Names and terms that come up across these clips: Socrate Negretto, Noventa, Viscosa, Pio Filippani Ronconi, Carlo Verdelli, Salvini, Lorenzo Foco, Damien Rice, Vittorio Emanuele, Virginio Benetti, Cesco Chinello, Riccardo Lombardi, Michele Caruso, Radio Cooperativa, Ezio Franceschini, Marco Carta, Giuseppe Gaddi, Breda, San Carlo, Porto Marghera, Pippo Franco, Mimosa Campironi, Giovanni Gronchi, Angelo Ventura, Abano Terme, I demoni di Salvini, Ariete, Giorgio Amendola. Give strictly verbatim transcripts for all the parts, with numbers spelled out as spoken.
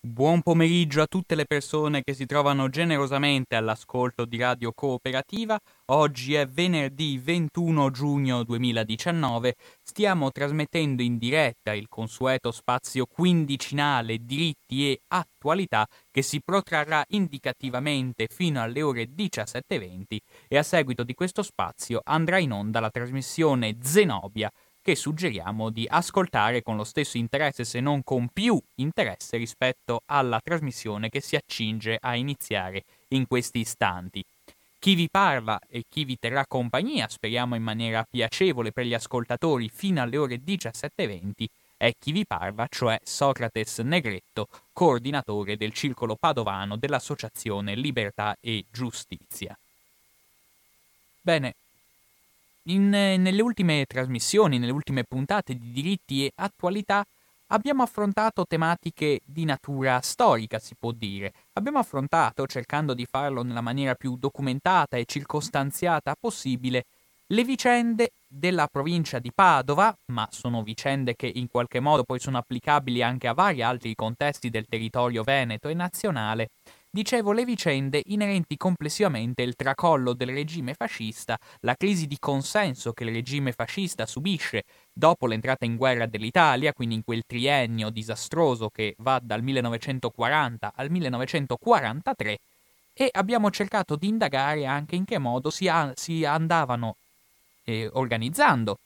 Buon pomeriggio a tutte le persone che si trovano generosamente all'ascolto di Radio Cooperativa. Oggi è venerdì ventuno giugno duemiladiciannove. Stiamo trasmettendo in diretta il consueto spazio quindicinale Diritti e Attualità che si protrarrà indicativamente fino alle ore diciassette e venti e a seguito di questo spazio andrà in onda la trasmissione Zenobia, che suggeriamo di ascoltare con lo stesso interesse, se non con più interesse, rispetto alla trasmissione che si accinge a iniziare in questi istanti. Chi vi parla e chi vi terrà compagnia, speriamo in maniera piacevole per gli ascoltatori, fino alle ore diciassette e venti, è chi vi parla, cioè Socrate Negretto, coordinatore del Circolo Padovano dell'Associazione Libertà e Giustizia. Bene. In, nelle ultime trasmissioni, nelle ultime puntate di Diritti e Attualità, abbiamo affrontato tematiche di natura storica, si può dire. Abbiamo affrontato, cercando di farlo nella maniera più documentata e circostanziata possibile, le vicende della provincia di Padova, ma sono vicende che in qualche modo poi sono applicabili anche a vari altri contesti del territorio veneto e nazionale. Dicevo, le vicende inerenti complessivamente il tracollo del regime fascista, la crisi di consenso che il regime fascista subisce dopo l'entrata in guerra dell'Italia, quindi in quel triennio disastroso che va dal millenovecentoquaranta al millenovecentoquarantatré, e abbiamo cercato di indagare anche in che modo si, a- si andavano eh, organizzando,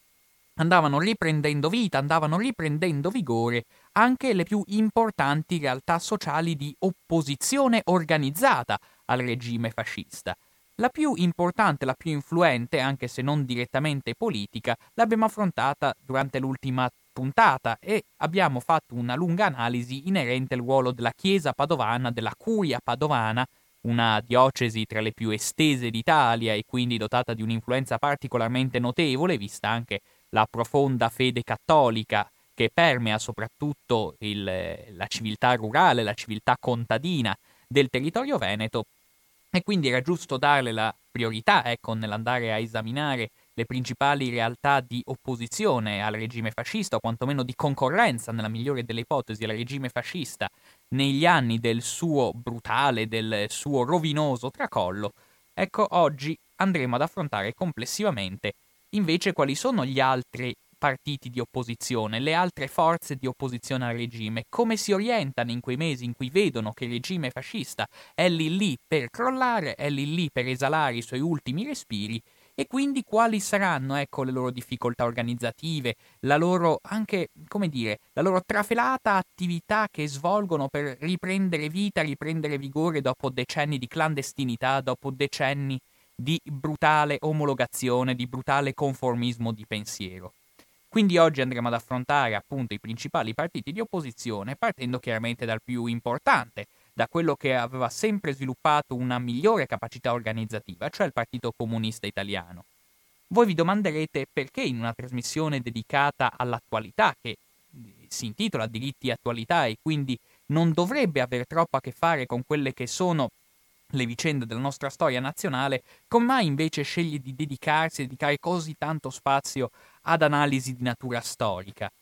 andavano riprendendo vita, andavano riprendendo vigore anche le più importanti realtà sociali di opposizione organizzata al regime fascista. La più importante, la più influente, anche se non direttamente politica, l'abbiamo affrontata durante l'ultima puntata e abbiamo fatto una lunga analisi inerente al ruolo della Chiesa padovana, della Curia padovana, una diocesi tra le più estese d'Italia e quindi dotata di un'influenza particolarmente notevole, vista anche la profonda fede cattolica che permea soprattutto il, la civiltà rurale, la civiltà contadina del territorio veneto, e quindi era giusto darle la priorità, ecco, nell'andare a esaminare le principali realtà di opposizione al regime fascista, o quantomeno di concorrenza, nella migliore delle ipotesi, al regime fascista negli anni del suo brutale, del suo rovinoso tracollo. Ecco, oggi andremo ad affrontare complessivamente invece quali sono gli altri partiti di opposizione, le altre forze di opposizione al regime, come si orientano in quei mesi in cui vedono che il regime fascista è lì lì per crollare, è lì lì per esalare i suoi ultimi respiri, e quindi quali saranno, ecco, le loro difficoltà organizzative, la loro, anche, come dire, la loro trafelata attività che svolgono per riprendere vita, riprendere vigore dopo decenni di clandestinità, dopo decenni di brutale omologazione, di brutale conformismo di pensiero. Quindi oggi andremo ad affrontare appunto i principali partiti di opposizione, partendo chiaramente dal più importante, da quello che aveva sempre sviluppato una migliore capacità organizzativa, cioè il Partito Comunista Italiano. Voi vi domanderete perché in una trasmissione dedicata all'attualità, che si intitola Diritti e Attualità e quindi non dovrebbe aver troppo a che fare con quelle che sono le vicende della nostra storia nazionale, come mai invece sceglie di dedicarsi, dedicare così tanto spazio ad analisi di natura storica?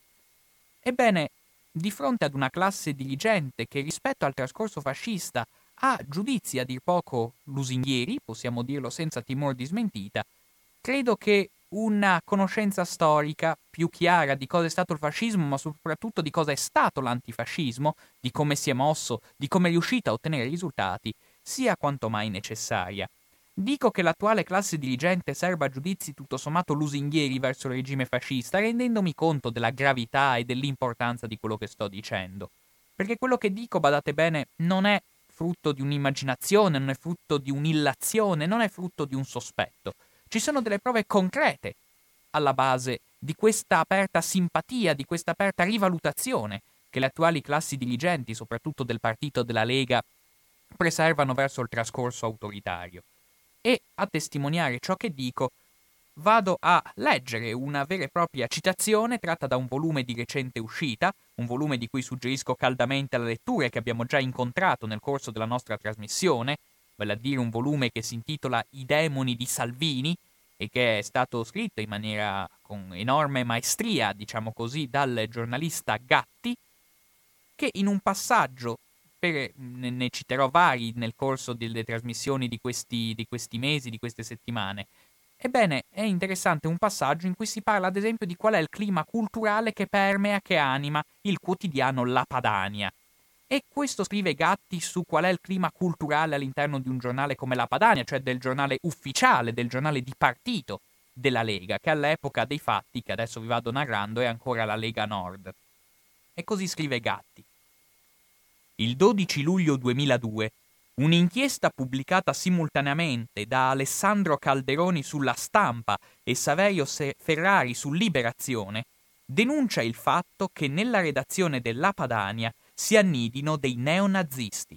Ebbene, di fronte ad una classe dirigente che rispetto al trascorso fascista ha giudizi a dir poco lusinghieri, possiamo dirlo senza timor di smentita, credo che una conoscenza storica più chiara di cosa è stato il fascismo, ma soprattutto di cosa è stato l'antifascismo, di come si è mosso, di come è riuscito a ottenere risultati, sia quanto mai necessaria. Dico che l'attuale classe dirigente serba giudizi tutto sommato lusinghieri verso il regime fascista, rendendomi conto della gravità e dell'importanza di quello che sto dicendo. Perché quello che dico, badate bene, non è frutto di un'immaginazione, non è frutto di un'illazione, non è frutto di un sospetto. Ci sono delle prove concrete alla base di questa aperta simpatia, di questa aperta rivalutazione che le attuali classi dirigenti, soprattutto del partito della Lega, preservano verso il trascorso autoritario. E a testimoniare ciò che dico, vado a leggere una vera e propria citazione tratta da un volume di recente uscita, un volume di cui suggerisco caldamente la lettura e che abbiamo già incontrato nel corso della nostra trasmissione, vale a dire un volume che si intitola I demoni di Salvini e che è stato scritto in maniera con enorme maestria, diciamo così, dal giornalista Gatti, che in un passaggio, per, ne citerò vari nel corso delle trasmissioni di questi, di questi mesi, di queste settimane, ebbene è interessante un passaggio in cui si parla ad esempio di qual è il clima culturale che permea, che anima il quotidiano La Padania. E questo scrive Gatti su qual è il clima culturale all'interno di un giornale come La Padania, cioè del giornale ufficiale, del giornale di partito della Lega, che all'epoca dei fatti, che adesso vi vado narrando, è ancora la Lega Nord. E così scrive Gatti. Il dodici luglio duemiladue, un'inchiesta pubblicata simultaneamente da Alessandro Calderoni sulla Stampa e Saverio Ferrari su Liberazione, denuncia il fatto che nella redazione della Padania si annidino dei neonazisti.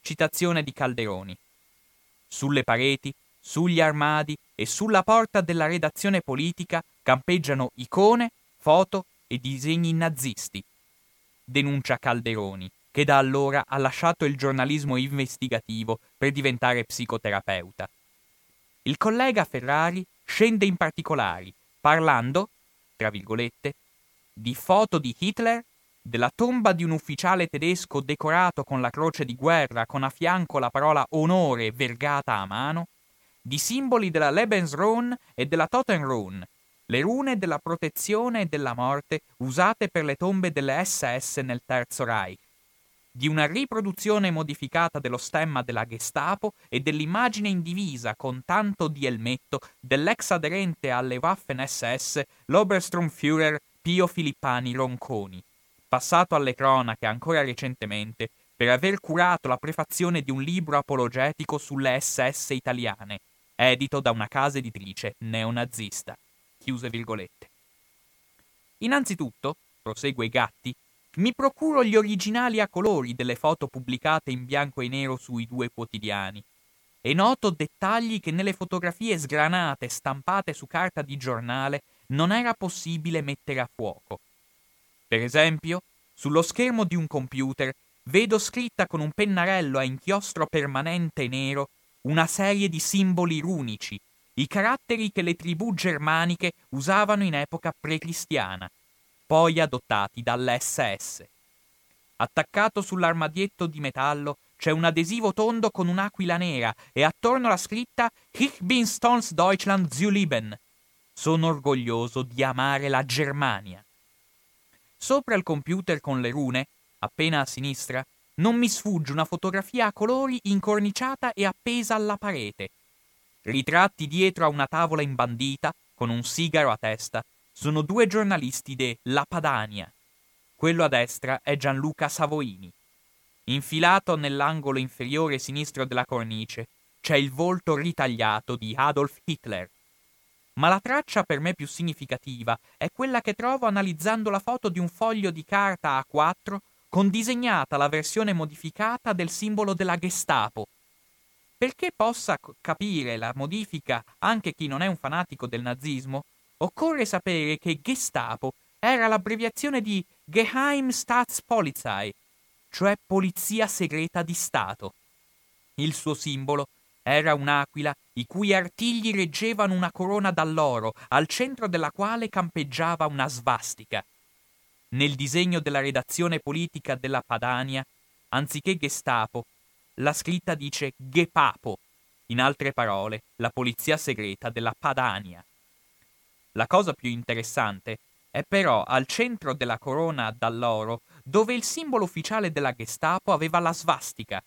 Citazione di Calderoni. Sulle pareti, sugli armadi e sulla porta della redazione politica campeggiano icone, foto e disegni nazisti. Denuncia Calderoni, che da allora ha lasciato il giornalismo investigativo per diventare psicoterapeuta. Il collega Ferrari scende in particolari, parlando, tra virgolette, di foto di Hitler, della tomba di un ufficiale tedesco decorato con la croce di guerra con a fianco la parola onore vergata a mano, di simboli della Lebensrune e della Totenrune, le rune della protezione e della morte usate per le tombe delle esse esse nel Terzo Reich, di una riproduzione modificata dello stemma della Gestapo e dell'immagine in divisa con tanto di elmetto dell'ex aderente alle Waffen esse esse l'Obersturmführer Pio Filippani Ronconi, passato alle cronache ancora recentemente per aver curato la prefazione di un libro apologetico sulle esse esse italiane, edito da una casa editrice neonazista. Chiuse virgolette. Innanzitutto, prosegue Gatti, mi procuro gli originali a colori delle foto pubblicate in bianco e nero sui due quotidiani e noto dettagli che nelle fotografie sgranate stampate su carta di giornale non era possibile mettere a fuoco. Per esempio, sullo schermo di un computer vedo scritta con un pennarello a inchiostro permanente nero una serie di simboli runici, i caratteri che le tribù germaniche usavano in epoca precristiana, poi adottati dall'esse esse. Attaccato sull'armadietto di metallo c'è un adesivo tondo con un'aquila nera e attorno alla scritta Ich bin stolz Deutschland zu lieben. Sono orgoglioso di amare la Germania. Sopra il computer con le rune, appena a sinistra, non mi sfugge una fotografia a colori incorniciata e appesa alla parete. Ritratti dietro a una tavola imbandita, con un sigaro a testa, sono due giornalisti de La Padania. Quello a destra è Gianluca Savoini. Infilato nell'angolo inferiore sinistro della cornice c'è il volto ritagliato di Adolf Hitler. Ma la traccia per me più significativa è quella che trovo analizzando la foto di un foglio di carta a quattro con disegnata la versione modificata del simbolo della Gestapo. Perché possa capire la modifica anche chi non è un fanatico del nazismo, occorre sapere che Gestapo era l'abbreviazione di Geheimstaatspolizei, cioè polizia segreta di Stato. Il suo simbolo era un'aquila i cui artigli reggevano una corona d'alloro, al centro della quale campeggiava una svastica. Nel disegno della redazione politica della Padania, anziché Gestapo, la scritta dice Gepapo, in altre parole, la polizia segreta della Padania. La cosa più interessante è però al centro della corona d'alloro, dove il simbolo ufficiale della Gestapo aveva la svastica.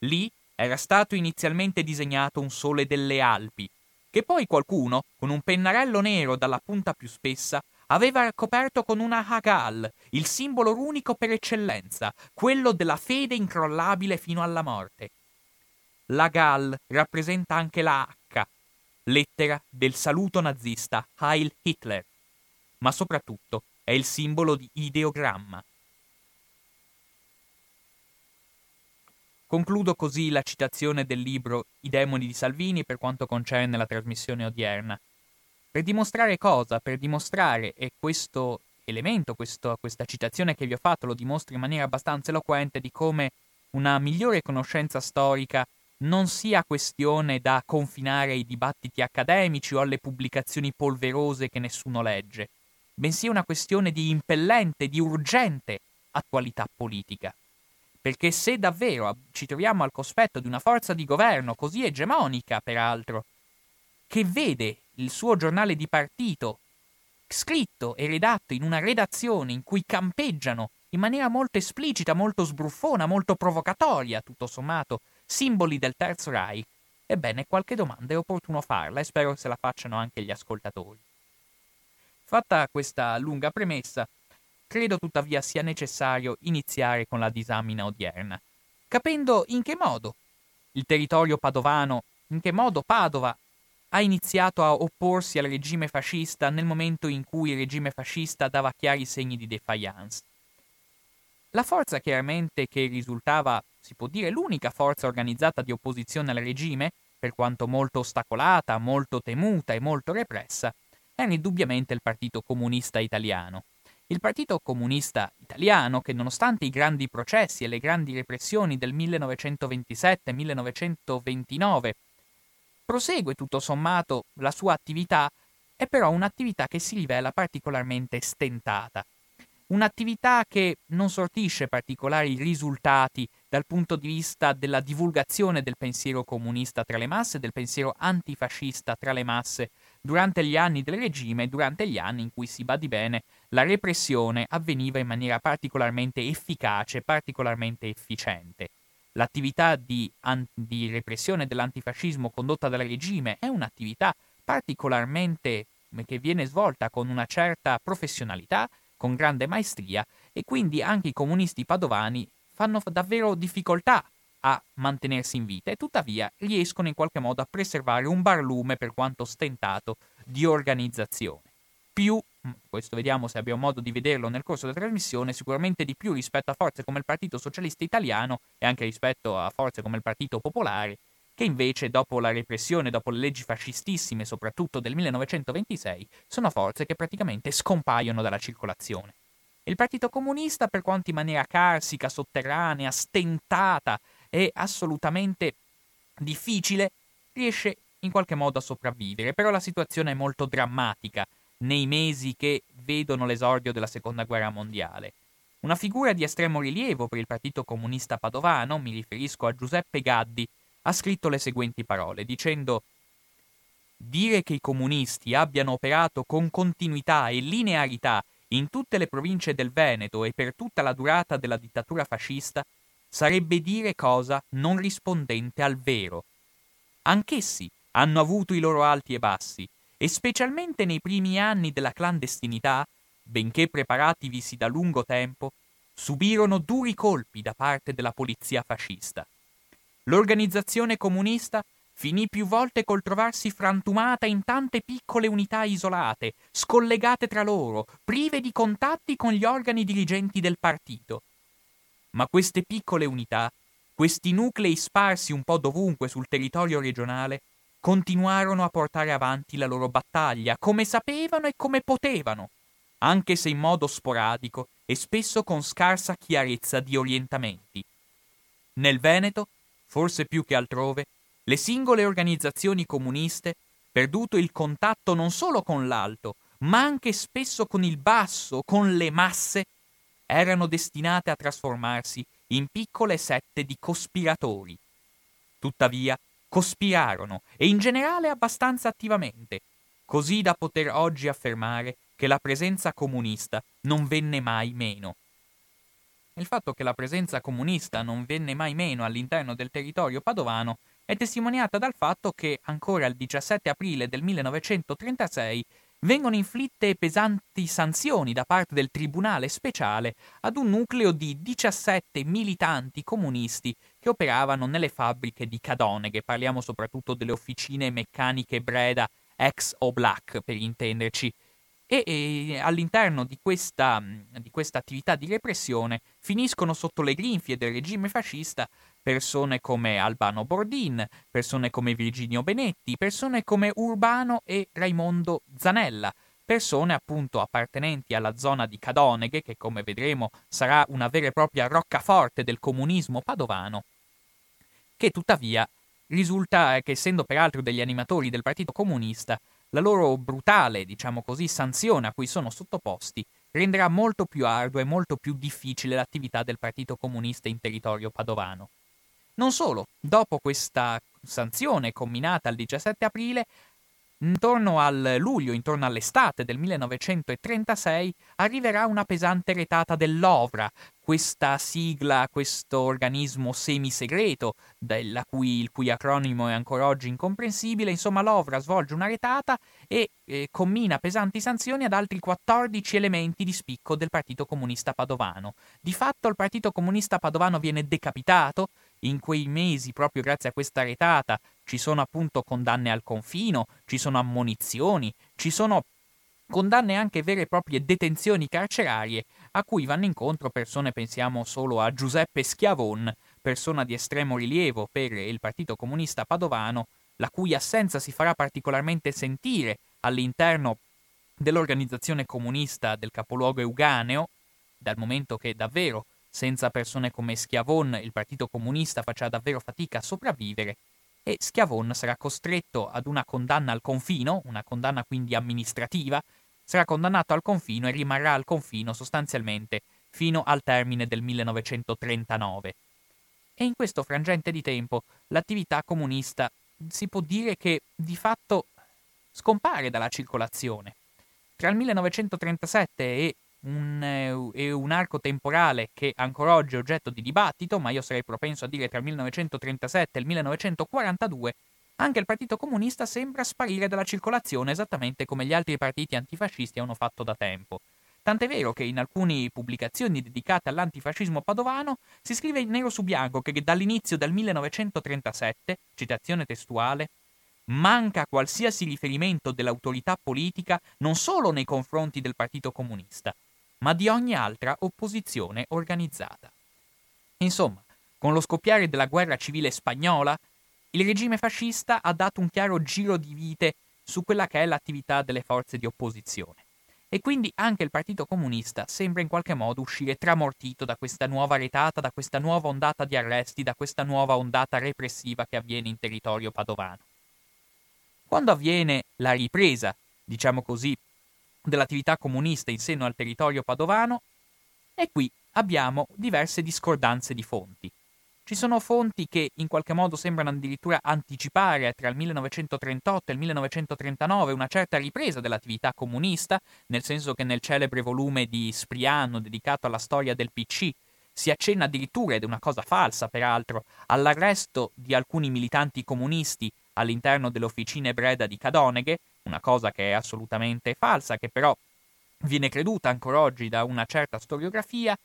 Lì era stato inizialmente disegnato un sole delle Alpi, che poi qualcuno, con un pennarello nero dalla punta più spessa, aveva coperto con una Hagal, il simbolo runico per eccellenza, quello della fede incrollabile fino alla morte. La Gal rappresenta anche la H, lettera del saluto nazista Heil Hitler, ma soprattutto è il simbolo di ideogramma. Concludo così la citazione del libro I demoni di Salvini per quanto concerne la trasmissione odierna. Per dimostrare cosa? Per dimostrare, e questo elemento, questo, questa citazione che vi ho fatto lo dimostra in maniera abbastanza eloquente, di come una migliore conoscenza storica non sia questione da confinare ai dibattiti accademici o alle pubblicazioni polverose che nessuno legge, bensì una questione di impellente, di urgente attualità politica. Perché se davvero ci troviamo al cospetto di una forza di governo così egemonica, peraltro, che vede il suo giornale di partito scritto e redatto in una redazione in cui campeggiano in maniera molto esplicita, molto sbruffona, molto provocatoria, tutto sommato, simboli del Terzo Reich, ebbene qualche domanda è opportuno farla e spero se la facciano anche gli ascoltatori. Fatta questa lunga premessa, credo tuttavia sia necessario iniziare con la disamina odierna, capendo in che modo il territorio padovano, in che modo Padova ha iniziato a opporsi al regime fascista nel momento in cui il regime fascista dava chiari segni di defiance. La forza chiaramente che risultava, si può dire, l'unica forza organizzata di opposizione al regime, per quanto molto ostacolata, molto temuta e molto repressa, era indubbiamente il Partito Comunista Italiano. Il Partito Comunista Italiano, che nonostante i grandi processi e le grandi repressioni del millenovecentoventisette millenovecentoventinove prosegue tutto sommato la sua attività, è però un'attività che si rivela particolarmente stentata. Un'attività che non sortisce particolari risultati dal punto di vista della divulgazione del pensiero comunista tra le masse, del pensiero antifascista tra le masse, durante gli anni del regime, durante gli anni in cui, si badi bene, la repressione avveniva in maniera particolarmente efficace, particolarmente efficiente. L'attività di, an- di repressione dell'antifascismo condotta dal regime è un'attività particolarmente che viene svolta con una certa professionalità, con grande maestria, e quindi anche i comunisti padovani fanno davvero difficoltà a mantenersi in vita e tuttavia riescono in qualche modo a preservare un barlume, per quanto stentato, di organizzazione. Più, questo vediamo se abbiamo modo di vederlo nel corso della trasmissione, sicuramente di più rispetto a forze come il Partito Socialista Italiano e anche rispetto a forze come il Partito Popolare, che invece dopo la repressione, dopo le leggi fascistissime, soprattutto del millenovecentoventisei, sono forze che praticamente scompaiono dalla circolazione. Il Partito Comunista, per quanto in maniera carsica, sotterranea, stentata e assolutamente difficile, riesce in qualche modo a sopravvivere, però la situazione è molto drammatica nei mesi che vedono l'esordio della Seconda Guerra Mondiale. Una figura di estremo rilievo per il Partito Comunista Padovano, mi riferisco a Giuseppe Gaddi, ha scritto le seguenti parole, dicendo: «Dire che i comunisti abbiano operato con continuità e linearità in tutte le province del Veneto e per tutta la durata della dittatura fascista sarebbe dire cosa non rispondente al vero. Anch'essi hanno avuto i loro alti e bassi, e specialmente nei primi anni della clandestinità, benché preparativisi da lungo tempo, subirono duri colpi da parte della polizia fascista. L'organizzazione comunista finì più volte col trovarsi frantumata in tante piccole unità isolate, scollegate tra loro, prive di contatti con gli organi dirigenti del partito. Ma queste piccole unità, questi nuclei sparsi un po' dovunque sul territorio regionale, continuarono a portare avanti la loro battaglia, come sapevano e come potevano, anche se in modo sporadico e spesso con scarsa chiarezza di orientamenti. Nel Veneto, forse più che altrove, le singole organizzazioni comuniste, perduto il contatto non solo con l'alto, ma anche spesso con il basso, con le masse, erano destinate a trasformarsi in piccole sette di cospiratori. Tuttavia, cospirarono e in generale abbastanza attivamente, così da poter oggi affermare che la presenza comunista non venne mai meno. Il fatto che la presenza comunista non venne mai meno all'interno del territorio padovano è testimoniata dal fatto che ancora il diciassette aprile del millenovecentotrentasei vengono inflitte pesanti sanzioni da parte del Tribunale Speciale ad un nucleo di diciassette militanti comunisti che operavano nelle fabbriche di Cadoneghe, parliamo soprattutto delle officine meccaniche Breda, ex Oblak per intenderci, e, e all'interno di questa, di questa attività di repressione finiscono sotto le grinfie del regime fascista persone come Albano Bordin, persone come Virginio Benetti, persone come Urbano e Raimondo Zanella, persone appunto appartenenti alla zona di Cadoneghe, che come vedremo sarà una vera e propria roccaforte del comunismo padovano, che tuttavia risulta che, essendo peraltro degli animatori del Partito Comunista, la loro brutale, diciamo così, sanzione a cui sono sottoposti renderà molto più ardua e molto più difficile l'attività del Partito Comunista in territorio padovano. Non solo, dopo questa sanzione comminata il diciassette aprile, intorno al luglio, intorno all'estate del millenovecentotrentasei, arriverà una pesante retata dell'Ovra, questa sigla, questo organismo semisegreto, della cui, il cui acronimo è ancora oggi incomprensibile. Insomma, l'Ovra svolge una retata e eh, commina pesanti sanzioni ad altri quattordici elementi di spicco del Partito Comunista Padovano. Di fatto il Partito Comunista Padovano viene decapitato. In quei mesi, proprio grazie a questa retata, ci sono appunto condanne al confino, ci sono ammonizioni, ci sono condanne anche vere e proprie detenzioni carcerarie, a cui vanno incontro persone, pensiamo solo a Giuseppe Schiavon, persona di estremo rilievo per il Partito Comunista Padovano, la cui assenza si farà particolarmente sentire all'interno dell'organizzazione comunista del capoluogo euganeo, dal momento che davvero senza persone come Schiavon il Partito Comunista faceva davvero fatica a sopravvivere, e Schiavon sarà costretto ad una condanna al confino, una condanna quindi amministrativa, sarà condannato al confino e rimarrà al confino sostanzialmente fino al termine del millenovecentotrentanove. E in questo frangente di tempo l'attività comunista si può dire che di fatto scompare dalla circolazione. Tra il millenovecentotrentasette e un, e un arco temporale che ancora oggi è oggetto di dibattito, ma io sarei propenso a dire tra il millenovecentotrentasette e il millenovecentoquarantadue, anche il Partito Comunista sembra sparire dalla circolazione, esattamente come gli altri partiti antifascisti hanno fatto da tempo. Tant'è vero che in alcune pubblicazioni dedicate all'antifascismo padovano si scrive in nero su bianco che dall'inizio del millenovecentotrentasette, citazione testuale, manca qualsiasi riferimento dell'autorità politica non solo nei confronti del Partito Comunista, ma di ogni altra opposizione organizzata. Insomma, con lo scoppiare della guerra civile spagnola, il regime fascista ha dato un chiaro giro di vite su quella che è l'attività delle forze di opposizione. E quindi anche il Partito Comunista sembra in qualche modo uscire tramortito da questa nuova retata, da questa nuova ondata di arresti, da questa nuova ondata repressiva che avviene in territorio padovano. Quando avviene la ripresa, diciamo così, dell'attività comunista in seno al territorio padovano, e qui abbiamo diverse discordanze di fonti. Ci sono fonti che in qualche modo sembrano addirittura anticipare tra il millenovecentotrentotto e il millenovecentotrentanove una certa ripresa dell'attività comunista, nel senso che nel celebre volume di Spriano dedicato alla storia del P C si accenna addirittura, ed è una cosa falsa peraltro, all'arresto di alcuni militanti comunisti all'interno delle officine Breda di Cadoneghe, una cosa che è assolutamente falsa, che però viene creduta ancora oggi da una certa storiografia.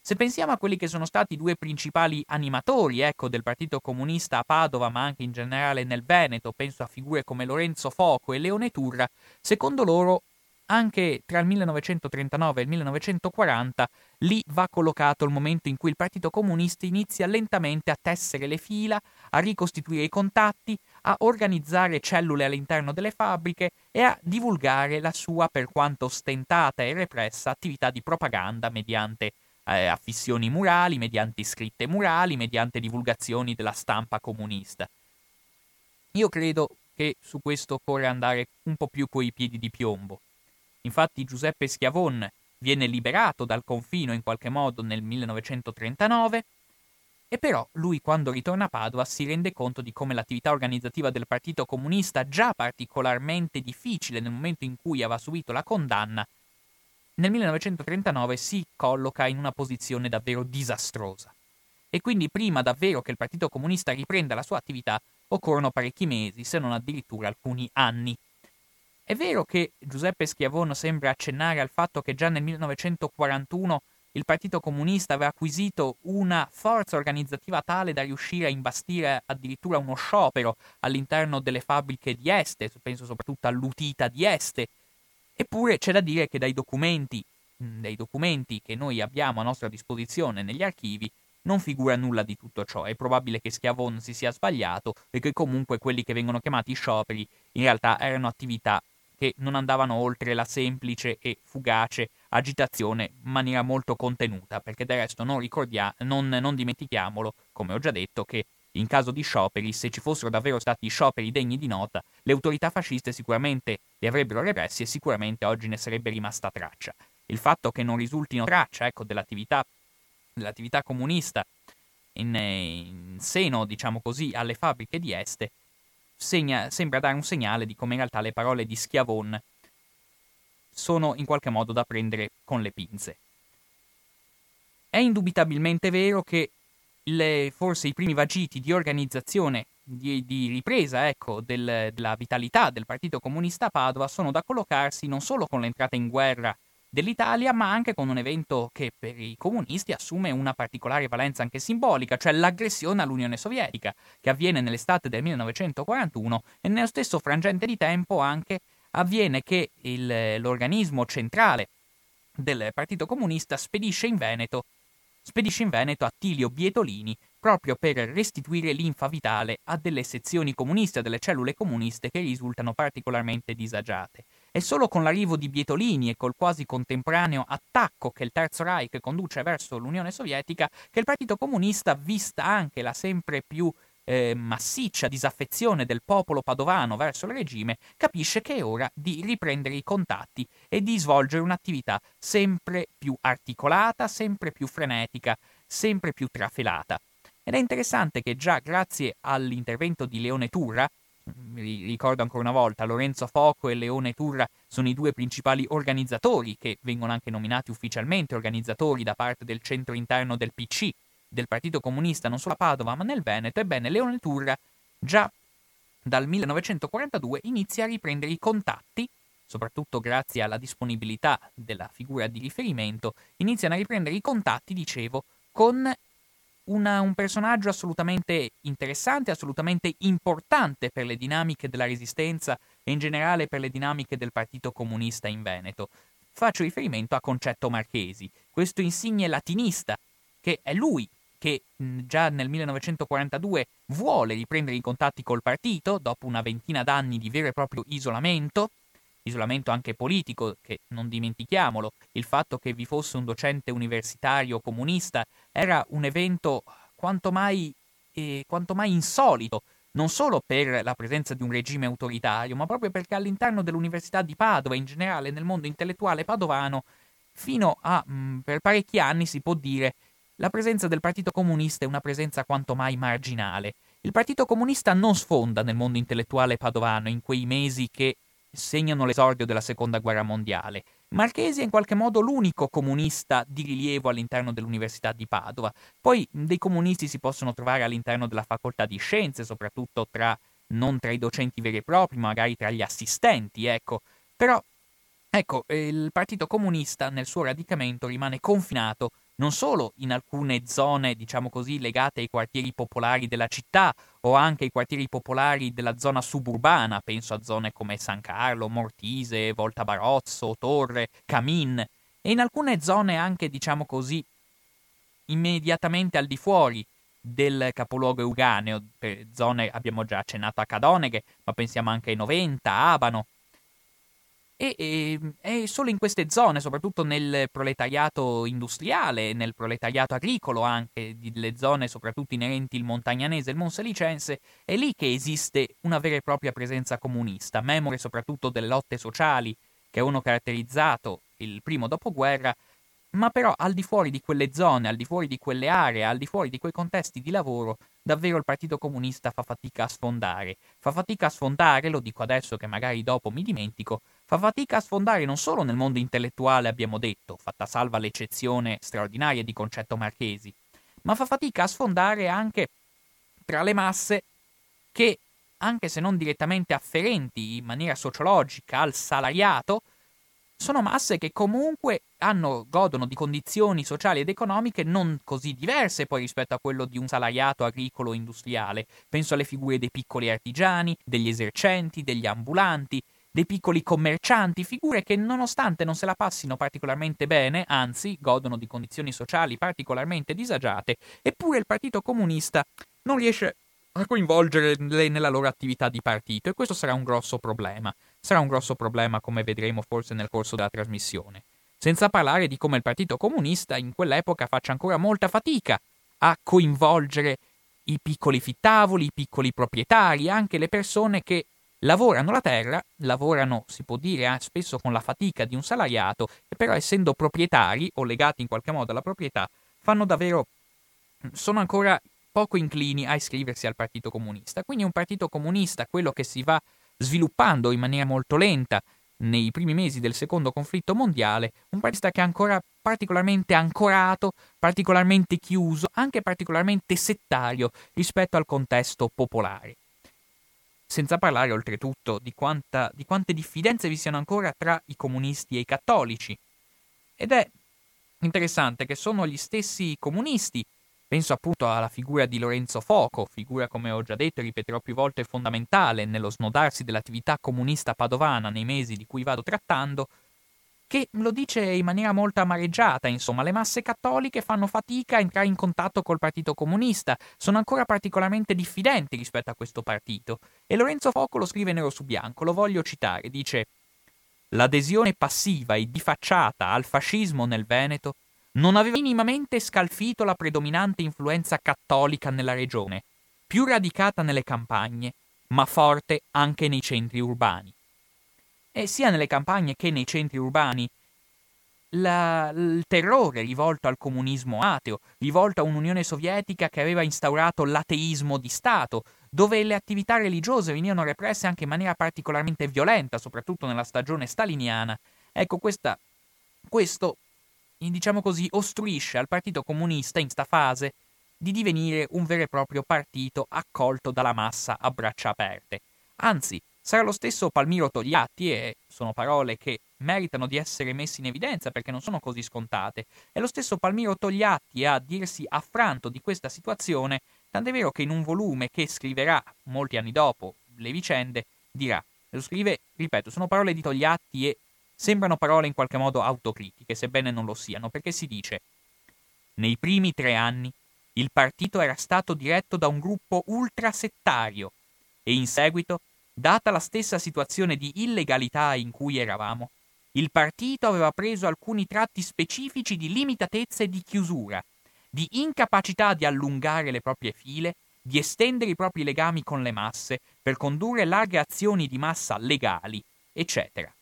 Se pensiamo a quelli che sono stati i due principali animatori, ecco, del Partito Comunista a Padova, ma anche in generale nel Veneto, penso a figure come Lorenzo Foco e Leone Turra, secondo loro anche tra il millenovecentotrentanove e il millenovecentoquaranta lì va collocato il momento in cui il Partito Comunista inizia lentamente a tessere le fila, a ricostituire i contatti, a organizzare cellule all'interno delle fabbriche e a divulgare la sua, per quanto ostentata e repressa, attività di propaganda mediante eh, affissioni murali, mediante scritte murali, mediante divulgazioni della stampa comunista. Io credo che su questo occorre andare un po' più coi piedi di piombo. Infatti Giuseppe Schiavon viene liberato dal confino in qualche modo nel millenovecentotrentanove, E però lui, quando ritorna a Padova, si rende conto di come l'attività organizzativa del Partito Comunista, già particolarmente difficile nel momento in cui aveva subito la condanna, nel millenovecentotrentanove si colloca in una posizione davvero disastrosa. E quindi prima davvero che il Partito Comunista riprenda la sua attività occorrono parecchi mesi, se non addirittura alcuni anni. È vero che Giuseppe Schiavon sembra accennare al fatto che già nel millenovecentoquarantuno il Partito Comunista aveva acquisito una forza organizzativa tale da riuscire a imbastire addirittura uno sciopero all'interno delle fabbriche di Este, penso soprattutto all'Utita di Este. Eppure c'è da dire che dai documenti, dai documenti che noi abbiamo a nostra disposizione negli archivi non figura nulla di tutto ciò. È probabile che Schiavon si sia sbagliato e che comunque quelli che vengono chiamati scioperi in realtà erano attività che non andavano oltre la semplice e fugace agitazione in maniera molto contenuta, perché del resto non, ricordia- non, non dimentichiamolo, come ho già detto, che in caso di scioperi, se ci fossero davvero stati scioperi degni di nota, le autorità fasciste sicuramente li avrebbero repressi e sicuramente oggi ne sarebbe rimasta traccia. Il fatto che non risultino traccia ecco, dell'attività, dell'attività comunista in, in seno, diciamo così, alle fabbriche di Este, Segna, sembra dare un segnale di come in realtà le parole di Schiavon sono in qualche modo da prendere con le pinze. È indubitabilmente vero che le, forse i primi vagiti di organizzazione, di, di ripresa ecco, del, della vitalità del Partito Comunista Padova sono da collocarsi non solo con l'entrata in guerra dell'Italia, ma anche con un evento che per i comunisti assume una particolare valenza anche simbolica, cioè l'aggressione all'Unione Sovietica, che avviene nell'estate del millenovecentoquarantuno, e nello stesso frangente di tempo anche avviene che il, l'organismo centrale del Partito Comunista spedisce in Veneto, spedisce in Veneto Attilio Bietolini proprio per restituire linfa vitale a delle sezioni comuniste, a delle cellule comuniste che risultano particolarmente disagiate. È solo con l'arrivo di Bietolini e col quasi contemporaneo attacco che il Terzo Reich conduce verso l'Unione Sovietica che il Partito Comunista, vista anche la sempre più eh, massiccia disaffezione del popolo padovano verso il regime, capisce che è ora di riprendere i contatti e di svolgere un'attività sempre più articolata, sempre più frenetica, sempre più trafelata. Ed è interessante che già grazie all'intervento di Leone Turra, ricordo ancora una volta, Lorenzo Foco e Leone Turra sono i due principali organizzatori che vengono anche nominati ufficialmente organizzatori da parte del centro interno del P C, del Partito Comunista non solo a Padova ma nel Veneto. Ebbene, Leone Turra già dal millenovecentoquarantadue inizia a riprendere i contatti, soprattutto grazie alla disponibilità della figura di riferimento, iniziano a riprendere i contatti, dicevo, con Una, un personaggio assolutamente interessante, assolutamente importante per le dinamiche della Resistenza e in generale per le dinamiche del Partito Comunista in Veneto. Faccio riferimento a Concetto Marchesi, questo insigne latinista, che è lui che mh, già nel millenovecentoquarantadue vuole riprendere i contatti col partito dopo una ventina d'anni di vero e proprio isolamento, isolamento anche politico, che non dimentichiamolo, il fatto che vi fosse un docente universitario comunista era un evento quanto mai, eh, quanto mai insolito, non solo per la presenza di un regime autoritario, ma proprio perché all'interno dell'Università di Padova, in generale nel mondo intellettuale padovano, fino a mh, per parecchi anni si può dire, la presenza del Partito Comunista è una presenza quanto mai marginale. Il Partito Comunista non sfonda nel mondo intellettuale padovano in quei mesi che segnano l'esordio della Seconda Guerra Mondiale. Marchesi è in qualche modo l'unico comunista di rilievo all'interno dell'Università di Padova. Poi dei comunisti si possono trovare all'interno della facoltà di scienze, soprattutto tra non tra i docenti veri e propri, ma magari tra gli assistenti, ecco. Però ecco, il Partito Comunista nel suo radicamento rimane confinato non solo in alcune zone, diciamo così, legate ai quartieri popolari della città o anche ai quartieri popolari della zona suburbana, penso a zone come San Carlo, Mortise, Volta Barozzo, Torre, Camin, e in alcune zone anche, diciamo così, immediatamente al di fuori del capoluogo euganeo, per zone abbiamo già accennato a Cadoneghe, ma pensiamo anche ai Noventa, Abano. E, e, e solo in queste zone, soprattutto nel proletariato industriale, nel proletariato agricolo anche, delle zone soprattutto inerenti il montagnanese e il monselicense, è lì che esiste una vera e propria presenza comunista, memore soprattutto delle lotte sociali che hanno caratterizzato il primo dopoguerra, ma però al di fuori di quelle zone, al di fuori di quelle aree, al di fuori di quei contesti di lavoro, davvero il Partito Comunista fa fatica a sfondare. Fa fatica a sfondare, lo dico adesso che magari dopo mi dimentico, fa fatica a sfondare non solo nel mondo intellettuale, abbiamo detto, fatta salva l'eccezione straordinaria di Concetto Marchesi, ma fa fatica a sfondare anche tra le masse che, anche se non direttamente afferenti in maniera sociologica al salariato, sono masse che comunque hanno, godono di condizioni sociali ed economiche non così diverse poi rispetto a quello di un salariato agricolo o industriale. Penso alle figure dei piccoli artigiani, degli esercenti, degli ambulanti, dei piccoli commercianti, figure che nonostante non se la passino particolarmente bene, anzi godono di condizioni sociali particolarmente disagiate, eppure il Partito Comunista non riesce a coinvolgerle nella loro attività di partito, e questo sarà un grosso problema. Sarà un grosso problema, come vedremo forse nel corso della trasmissione. Senza parlare di come il Partito Comunista in quell'epoca faccia ancora molta fatica a coinvolgere i piccoli fittavoli, i piccoli proprietari, anche le persone che lavorano la terra, lavorano, si può dire, spesso con la fatica di un salariato, e però essendo proprietari o legati in qualche modo alla proprietà, fanno davvero, sono ancora poco inclini a iscriversi al Partito Comunista. Quindi un Partito Comunista, quello che si va sviluppando in maniera molto lenta nei primi mesi del secondo conflitto mondiale, un partito che è ancora particolarmente ancorato, particolarmente chiuso, anche particolarmente settario rispetto al contesto popolare. Senza parlare oltretutto di, quanta, di quante diffidenze vi siano ancora tra i comunisti e i cattolici. Ed è interessante che sono gli stessi comunisti, penso appunto alla figura di Lorenzo Foco, figura come ho già detto e ripeterò più volte fondamentale nello snodarsi dell'attività comunista padovana nei mesi di cui vado trattando, che lo dice in maniera molto amareggiata, insomma, le masse cattoliche fanno fatica a entrare in contatto col Partito Comunista, sono ancora particolarmente diffidenti rispetto a questo partito. E Lorenzo Foco lo scrive nero su bianco, lo voglio citare, dice «L'adesione passiva e di facciata al fascismo nel Veneto non aveva minimamente scalfito la predominante influenza cattolica nella regione, più radicata nelle campagne, ma forte anche nei centri urbani». E sia nelle campagne che nei centri urbani, la, il terrore rivolto al comunismo ateo, rivolto a un'Unione Sovietica che aveva instaurato l'ateismo di Stato, dove le attività religiose venivano represse anche in maniera particolarmente violenta, soprattutto nella stagione staliniana. Ecco, questa, questo... diciamo così, ostruisce al Partito Comunista in questa fase di divenire un vero e proprio partito accolto dalla massa a braccia aperte. Anzi, sarà lo stesso Palmiro Togliatti, e sono parole che meritano di essere messe in evidenza perché non sono così scontate, è lo stesso Palmiro Togliatti a dirsi affranto di questa situazione, tant'è vero che in un volume che scriverà molti anni dopo le vicende, dirà, lo scrive, ripeto, sono parole di Togliatti e sembrano parole in qualche modo autocritiche, sebbene non lo siano, perché si dice «Nei primi tre anni il partito era stato diretto da un gruppo ultrasettario e in seguito, data la stessa situazione di illegalità in cui eravamo, il partito aveva preso alcuni tratti specifici di limitatezza e di chiusura, di incapacità di allungare le proprie file, di estendere i propri legami con le masse per condurre larghe azioni di massa legali, eccetera».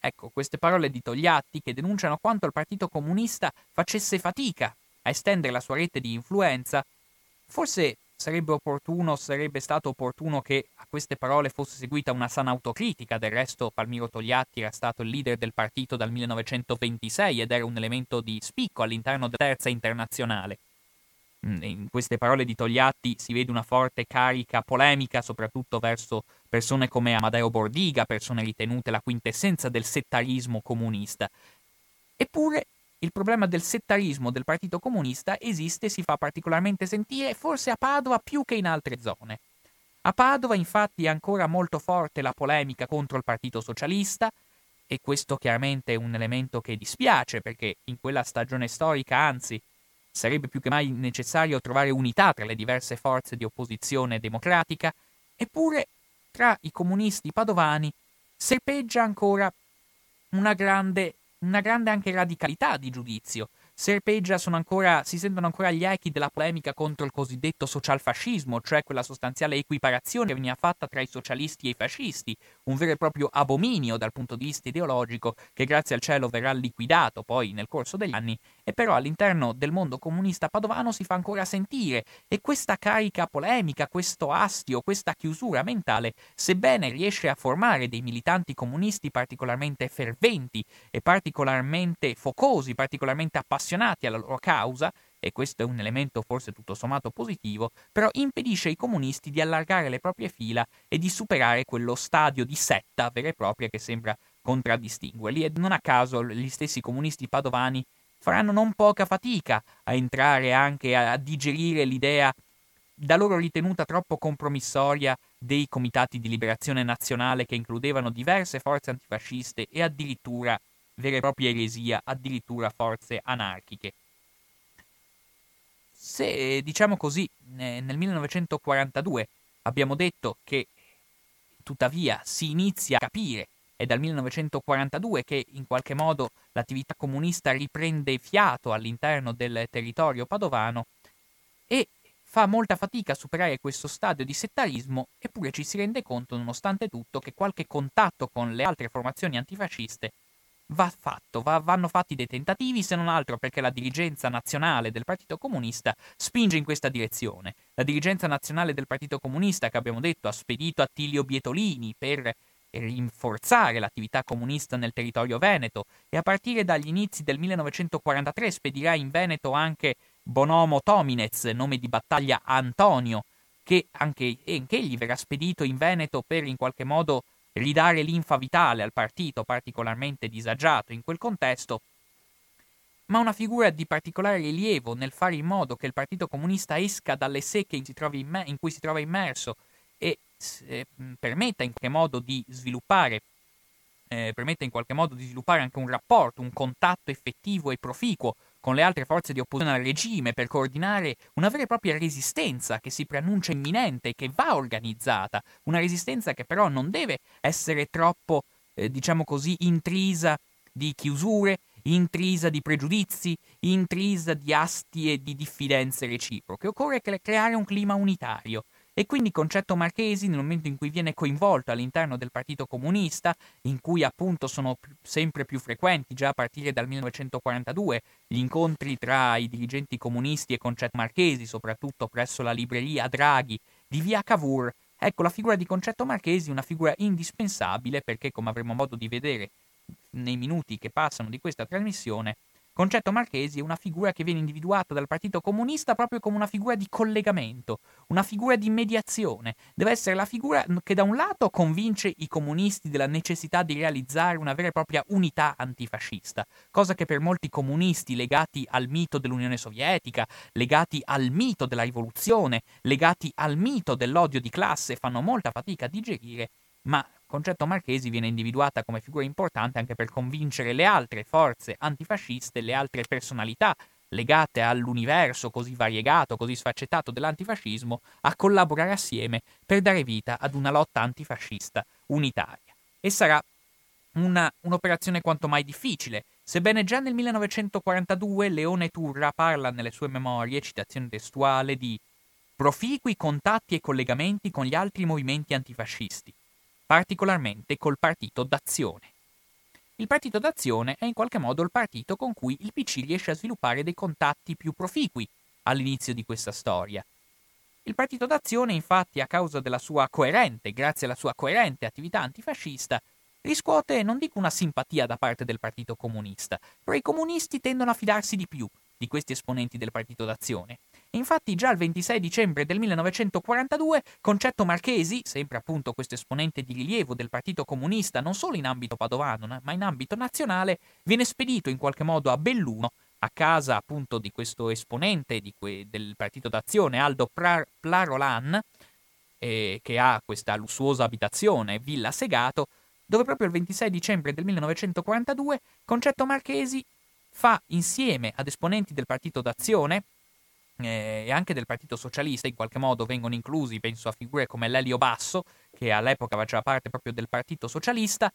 Ecco, queste parole di Togliatti che denunciano quanto il Partito Comunista facesse fatica a estendere la sua rete di influenza, forse sarebbe opportuno, sarebbe stato opportuno che a queste parole fosse seguita una sana autocritica, del resto Palmiro Togliatti era stato il leader del partito dal millenovecentoventisei ed era un elemento di spicco all'interno della Terza Internazionale. In queste parole di Togliatti si vede una forte carica polemica, soprattutto verso persone come Amadeo Bordiga, persone ritenute la quintessenza del settarismo comunista. Eppure il problema del settarismo del Partito Comunista esiste e si fa particolarmente sentire, forse a Padova più che in altre zone. A Padova, infatti, è ancora molto forte la polemica contro il Partito Socialista, e questo chiaramente è un elemento che dispiace, perché in quella stagione storica, anzi, sarebbe più che mai necessario trovare unità tra le diverse forze di opposizione democratica, eppure tra i comunisti padovani serpeggia ancora una grande, una grande anche radicalità di giudizio. serpeggia sono ancora, si sentono ancora gli echi della polemica contro il cosiddetto socialfascismo, cioè quella sostanziale equiparazione che veniva fatta tra i socialisti e i fascisti, un vero e proprio abominio dal punto di vista ideologico che grazie al cielo verrà liquidato poi nel corso degli anni, e però all'interno del mondo comunista padovano si fa ancora sentire, e questa carica polemica, questo astio, questa chiusura mentale, sebbene riesce a formare dei militanti comunisti particolarmente ferventi e particolarmente focosi, particolarmente appassionati alla loro causa, e questo è un elemento forse tutto sommato positivo, però impedisce ai comunisti di allargare le proprie fila e di superare quello stadio di setta vera e propria che sembra contraddistinguerli, e non a caso gli stessi comunisti padovani faranno non poca fatica a entrare anche a, a digerire l'idea da loro ritenuta troppo compromissoria dei comitati di liberazione nazionale, che includevano diverse forze antifasciste e addirittura vera e propria eresia, addirittura forze anarchiche. Se, diciamo così, nel millenovecentoquarantadue abbiamo detto che tuttavia si inizia a capire, è dal millenovecentoquarantadue che in qualche modo l'attività comunista riprende fiato all'interno del territorio padovano, e fa molta fatica a superare questo stadio di settarismo, eppure ci si rende conto, nonostante tutto, che qualche contatto con le altre formazioni antifasciste va fatto, va, vanno fatti dei tentativi, se non altro perché la dirigenza nazionale del Partito Comunista spinge in questa direzione. La dirigenza nazionale del Partito Comunista, che abbiamo detto, ha spedito Attilio Bietolini per rinforzare l'attività comunista nel territorio veneto, e a partire dagli inizi del millenovecentoquarantatré spedirà in Veneto anche Bonomo Tominez, nome di battaglia Antonio, che anche egli verrà spedito in Veneto per in qualche modo ridare linfa vitale al partito, particolarmente disagiato in quel contesto, ma una figura di particolare rilievo nel fare in modo che il Partito Comunista esca dalle secche in cui si trova immerso e eh, permetta in qualche modo di sviluppare eh, permetta in qualche modo di sviluppare anche un rapporto, un contatto effettivo e proficuo con le altre forze di opposizione al regime, per coordinare una vera e propria resistenza che si preannuncia imminente e che va organizzata, una resistenza che però non deve essere troppo, eh, diciamo così, intrisa di chiusure, intrisa di pregiudizi, intrisa di asti e di diffidenze reciproche. Occorre creare un clima unitario. E quindi Concetto Marchesi, nel momento in cui viene coinvolto all'interno del Partito Comunista, in cui appunto sono più, sempre più frequenti, già a partire dal millenovecentoquarantadue, gli incontri tra i dirigenti comunisti e Concetto Marchesi, soprattutto presso la libreria Draghi di via Cavour, ecco la figura di Concetto Marchesi, una figura indispensabile perché, come avremo modo di vedere nei minuti che passano di questa trasmissione, Concetto Marchesi è una figura che viene individuata dal Partito Comunista proprio come una figura di collegamento, una figura di mediazione. Deve essere la figura che da un lato convince i comunisti della necessità di realizzare una vera e propria unità antifascista, cosa che per molti comunisti legati al mito dell'Unione Sovietica, legati al mito della rivoluzione, legati al mito dell'odio di classe fanno molta fatica a digerire, ma Concetto Marchesi viene individuata come figura importante anche per convincere le altre forze antifasciste, le altre personalità legate all'universo così variegato, così sfaccettato dell'antifascismo, a collaborare assieme per dare vita ad una lotta antifascista unitaria. E sarà una, un'operazione quanto mai difficile, sebbene già nel millenovecentoquarantadue Leone Turra parla nelle sue memorie, citazione testuale, di proficui contatti e collegamenti con gli altri movimenti antifascisti, particolarmente col Partito d'Azione. Il Partito d'Azione è in qualche modo il partito con cui il P C riesce a sviluppare dei contatti più proficui all'inizio di questa storia. Il Partito d'Azione, infatti, a causa della sua coerente, grazie alla sua coerente attività antifascista, riscuote, non dico una simpatia da parte del Partito Comunista, però i comunisti tendono a fidarsi di più di questi esponenti del Partito d'Azione. Infatti già il ventisei dicembre del millenovecentoquarantadue Concetto Marchesi, sempre appunto questo esponente di rilievo del Partito Comunista non solo in ambito padovano ma in ambito nazionale, viene spedito in qualche modo a Belluno, a casa appunto di questo esponente di que- del Partito d'Azione, Aldo pra- Plarolan, eh, che ha questa lussuosa abitazione, Villa Segato, dove proprio il ventisei dicembre del millenovecentoquarantadue Concetto Marchesi fa, insieme ad esponenti del Partito d'Azione e anche del Partito Socialista, in qualche modo vengono inclusi, penso a figure come Lelio Basso, che all'epoca faceva parte proprio del Partito Socialista,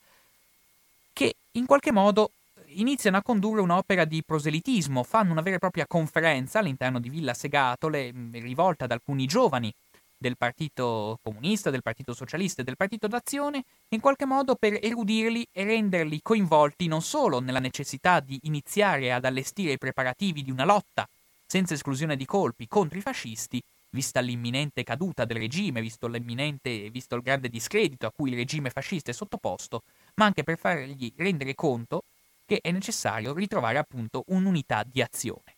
che in qualche modo iniziano a condurre un'opera di proselitismo, fanno una vera e propria conferenza all'interno di Villa Segato, rivolta ad alcuni giovani del Partito Comunista, del Partito Socialista e del Partito d'Azione, in qualche modo per erudirli e renderli coinvolti non solo nella necessità di iniziare ad allestire i preparativi di una lotta senza esclusione di colpi contro i fascisti, vista l'imminente caduta del regime, visto l'imminente, visto il grande discredito a cui il regime fascista è sottoposto, ma anche per fargli rendere conto che è necessario ritrovare appunto un'unità di azione.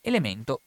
Elemento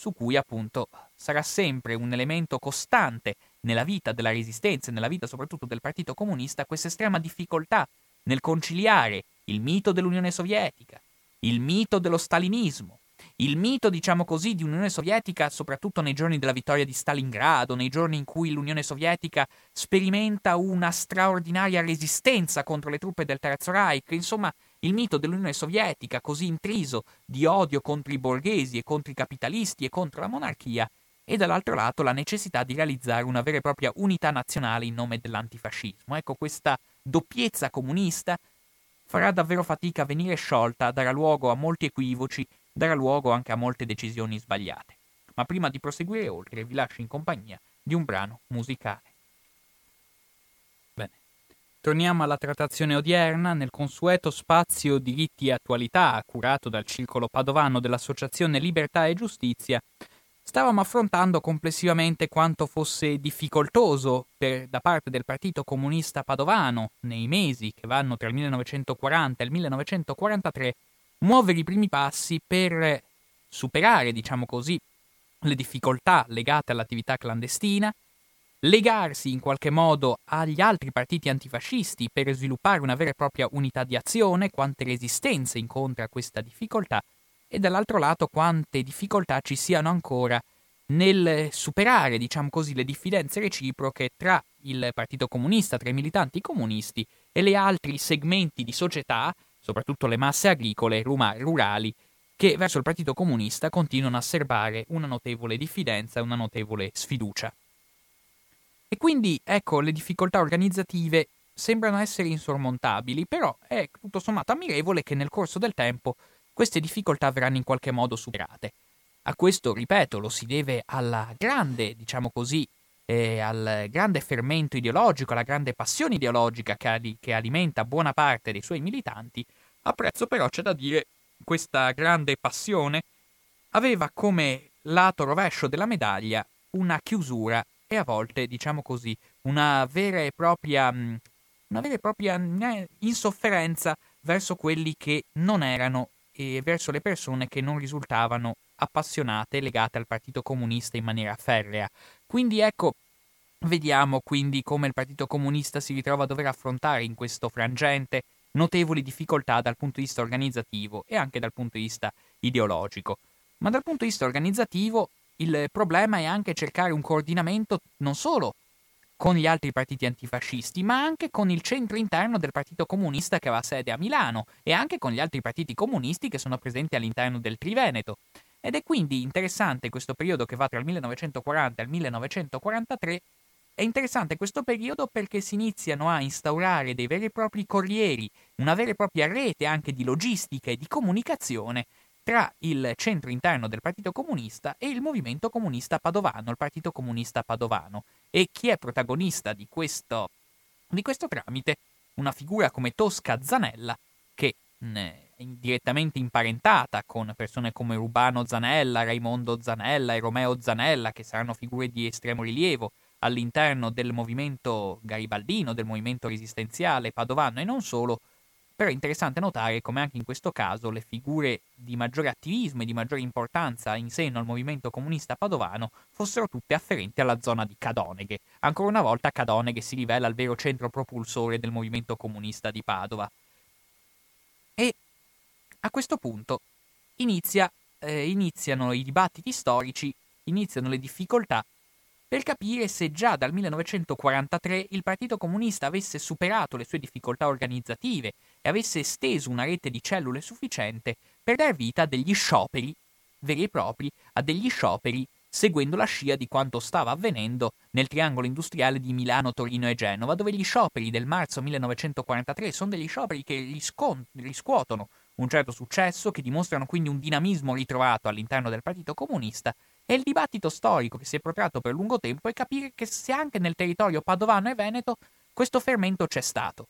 su cui appunto sarà sempre un elemento costante nella vita della Resistenza e nella vita soprattutto del Partito Comunista questa estrema difficoltà nel conciliare il mito dell'Unione Sovietica, il mito dello stalinismo, il mito, diciamo così, di Unione Sovietica, soprattutto nei giorni della vittoria di Stalingrado, nei giorni in cui l'Unione Sovietica sperimenta una straordinaria resistenza contro le truppe del Terzo Reich, insomma, il mito dell'Unione Sovietica, così intriso di odio contro i borghesi e contro i capitalisti e contro la monarchia, e dall'altro lato la necessità di realizzare una vera e propria unità nazionale in nome dell'antifascismo. Ecco, questa doppiezza comunista farà davvero fatica a venire sciolta, darà luogo a molti equivoci, darà luogo anche a molte decisioni sbagliate. Ma prima di proseguire oltre vi lascio in compagnia di un brano musicale. Bene, torniamo alla trattazione odierna nel consueto spazio diritti e attualità curato dal circolo padovano dell'Associazione Libertà e Giustizia. Stavamo affrontando complessivamente quanto fosse difficoltoso per, da parte del Partito Comunista Padovano nei mesi che vanno tra il millenovecentoquaranta e il millenovecentoquarantatré muovere i primi passi per superare, diciamo così, le difficoltà legate all'attività clandestina, legarsi in qualche modo agli altri partiti antifascisti per sviluppare una vera e propria unità di azione, quante resistenze incontra questa difficoltà e dall'altro lato quante difficoltà ci siano ancora nel superare, diciamo così, le diffidenze reciproche tra il Partito Comunista, tra i militanti comunisti e gli altri segmenti di società, soprattutto le masse agricole e rurali, che verso il Partito Comunista continuano a serbare una notevole diffidenza e una notevole sfiducia. E quindi, ecco, le difficoltà organizzative sembrano essere insormontabili, però è tutto sommato ammirevole che nel corso del tempo queste difficoltà verranno in qualche modo superate. A questo, ripeto, lo si deve alla grande, diciamo così, E al grande fermento ideologico, alla grande passione ideologica che, che alimenta buona parte dei suoi militanti. A prezzo però c'è da dire questa grande passione aveva come lato rovescio della medaglia una chiusura e a volte, diciamo così, una vera e propria, una vera e propria insofferenza verso quelli che non erano e verso le persone che non risultavano appassionate legate al Partito Comunista in maniera ferrea. Quindi ecco, vediamo quindi come il Partito Comunista si ritrova a dover affrontare in questo frangente notevoli difficoltà dal punto di vista organizzativo e anche dal punto di vista ideologico. Ma dal punto di vista organizzativo il problema è anche cercare un coordinamento non solo con gli altri partiti antifascisti, ma anche con il centro interno del Partito Comunista che aveva sede a Milano e anche con gli altri partiti comunisti che sono presenti all'interno del Triveneto. Ed è quindi interessante questo periodo che va tra il millenovecentoquaranta e il millenovecentoquarantatré, è interessante questo periodo perché si iniziano a instaurare dei veri e propri corrieri, una vera e propria rete anche di logistica e di comunicazione tra il centro interno del Partito Comunista e il Movimento Comunista Padovano, il Partito Comunista Padovano. E chi è protagonista di questo, di questo tramite? Una figura come Tosca Zanella, che ne, direttamente imparentata con persone come Rubano Zanella, Raimondo Zanella e Romeo Zanella, che saranno figure di estremo rilievo all'interno del movimento garibaldino, del movimento resistenziale padovano e non solo. Però è interessante notare come anche in questo caso le figure di maggiore attivismo e di maggiore importanza in seno al movimento comunista padovano fossero tutte afferenti alla zona di Cadoneghe. Ancora una volta Cadoneghe si rivela il vero centro propulsore del movimento comunista di Padova. E a questo punto inizia, eh, iniziano i dibattiti storici, iniziano le difficoltà per capire se già dal millenovecentoquarantatré il Partito Comunista avesse superato le sue difficoltà organizzative e avesse esteso una rete di cellule sufficiente per dar vita a degli scioperi veri e propri, a degli scioperi seguendo la scia di quanto stava avvenendo nel triangolo industriale di Milano, Torino e Genova, dove gli scioperi del marzo millenovecentoquarantatré sono degli scioperi che riscont- riscuotono un certo successo, che dimostrano quindi un dinamismo ritrovato all'interno del Partito Comunista, e il dibattito storico che si è protratto per lungo tempo è capire che se anche nel territorio padovano e veneto questo fermento c'è stato.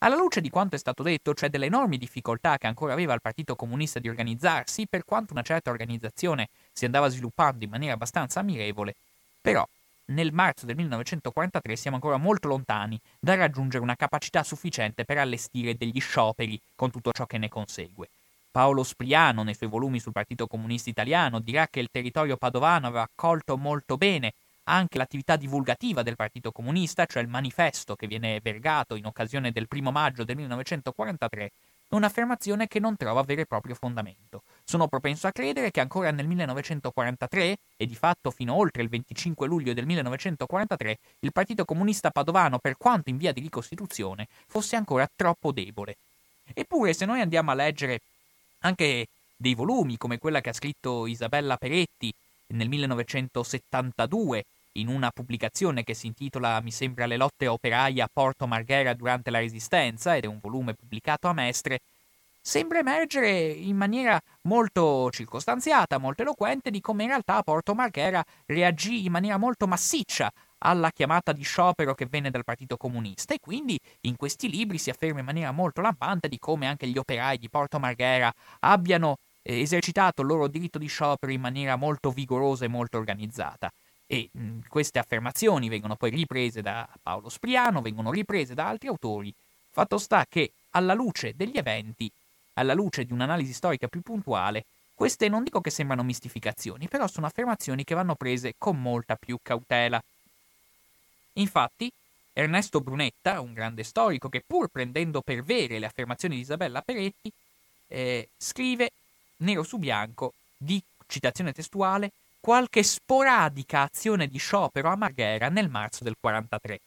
Alla luce di quanto è stato detto, cioè delle enormi difficoltà che ancora aveva il Partito Comunista di organizzarsi, per quanto una certa organizzazione si andava sviluppando in maniera abbastanza ammirevole, però nel marzo del millenovecentoquarantatré siamo ancora molto lontani da raggiungere una capacità sufficiente per allestire degli scioperi con tutto ciò che ne consegue. Paolo Spriano, nei suoi volumi sul Partito Comunista Italiano, dirà che il territorio padovano aveva accolto molto bene anche l'attività divulgativa del Partito Comunista, cioè il manifesto che viene vergato in occasione del primo maggio del millenovecentoquarantatré, un'affermazione che non trova vero e proprio fondamento. Sono propenso a credere che ancora nel millenovecentoquarantatré, e di fatto fino oltre il venticinque luglio del millenovecentoquarantatré, il Partito Comunista padovano, per quanto in via di ricostituzione, fosse ancora troppo debole. Eppure, se noi andiamo a leggere anche dei volumi, come quella che ha scritto Isabella Peretti nel millenovecentosettantadue, in una pubblicazione che si intitola, mi sembra, Le lotte operaie a Porto Marghera durante la Resistenza, ed è un volume pubblicato a Mestre, sembra emergere in maniera molto circostanziata, molto eloquente, di come in realtà Porto Marghera reagì in maniera molto massiccia alla chiamata di sciopero che venne dal Partito Comunista, e quindi in questi libri si afferma in maniera molto lampante di come anche gli operai di Porto Marghera abbiano eh, esercitato il loro diritto di sciopero in maniera molto vigorosa e molto organizzata. E mh, queste affermazioni vengono poi riprese da Paolo Spriano, vengono riprese da altri autori. Fatto sta che, alla luce degli eventi, alla luce di un'analisi storica più puntuale, queste non dico che sembrano mistificazioni, però sono affermazioni che vanno prese con molta più cautela. Infatti, Ernesto Brunetta, un grande storico che, pur prendendo per vere le affermazioni di Isabella Peretti, eh, scrive, nero su bianco, di citazione testuale, qualche sporadica azione di sciopero a Marghera nel marzo del quarantatré.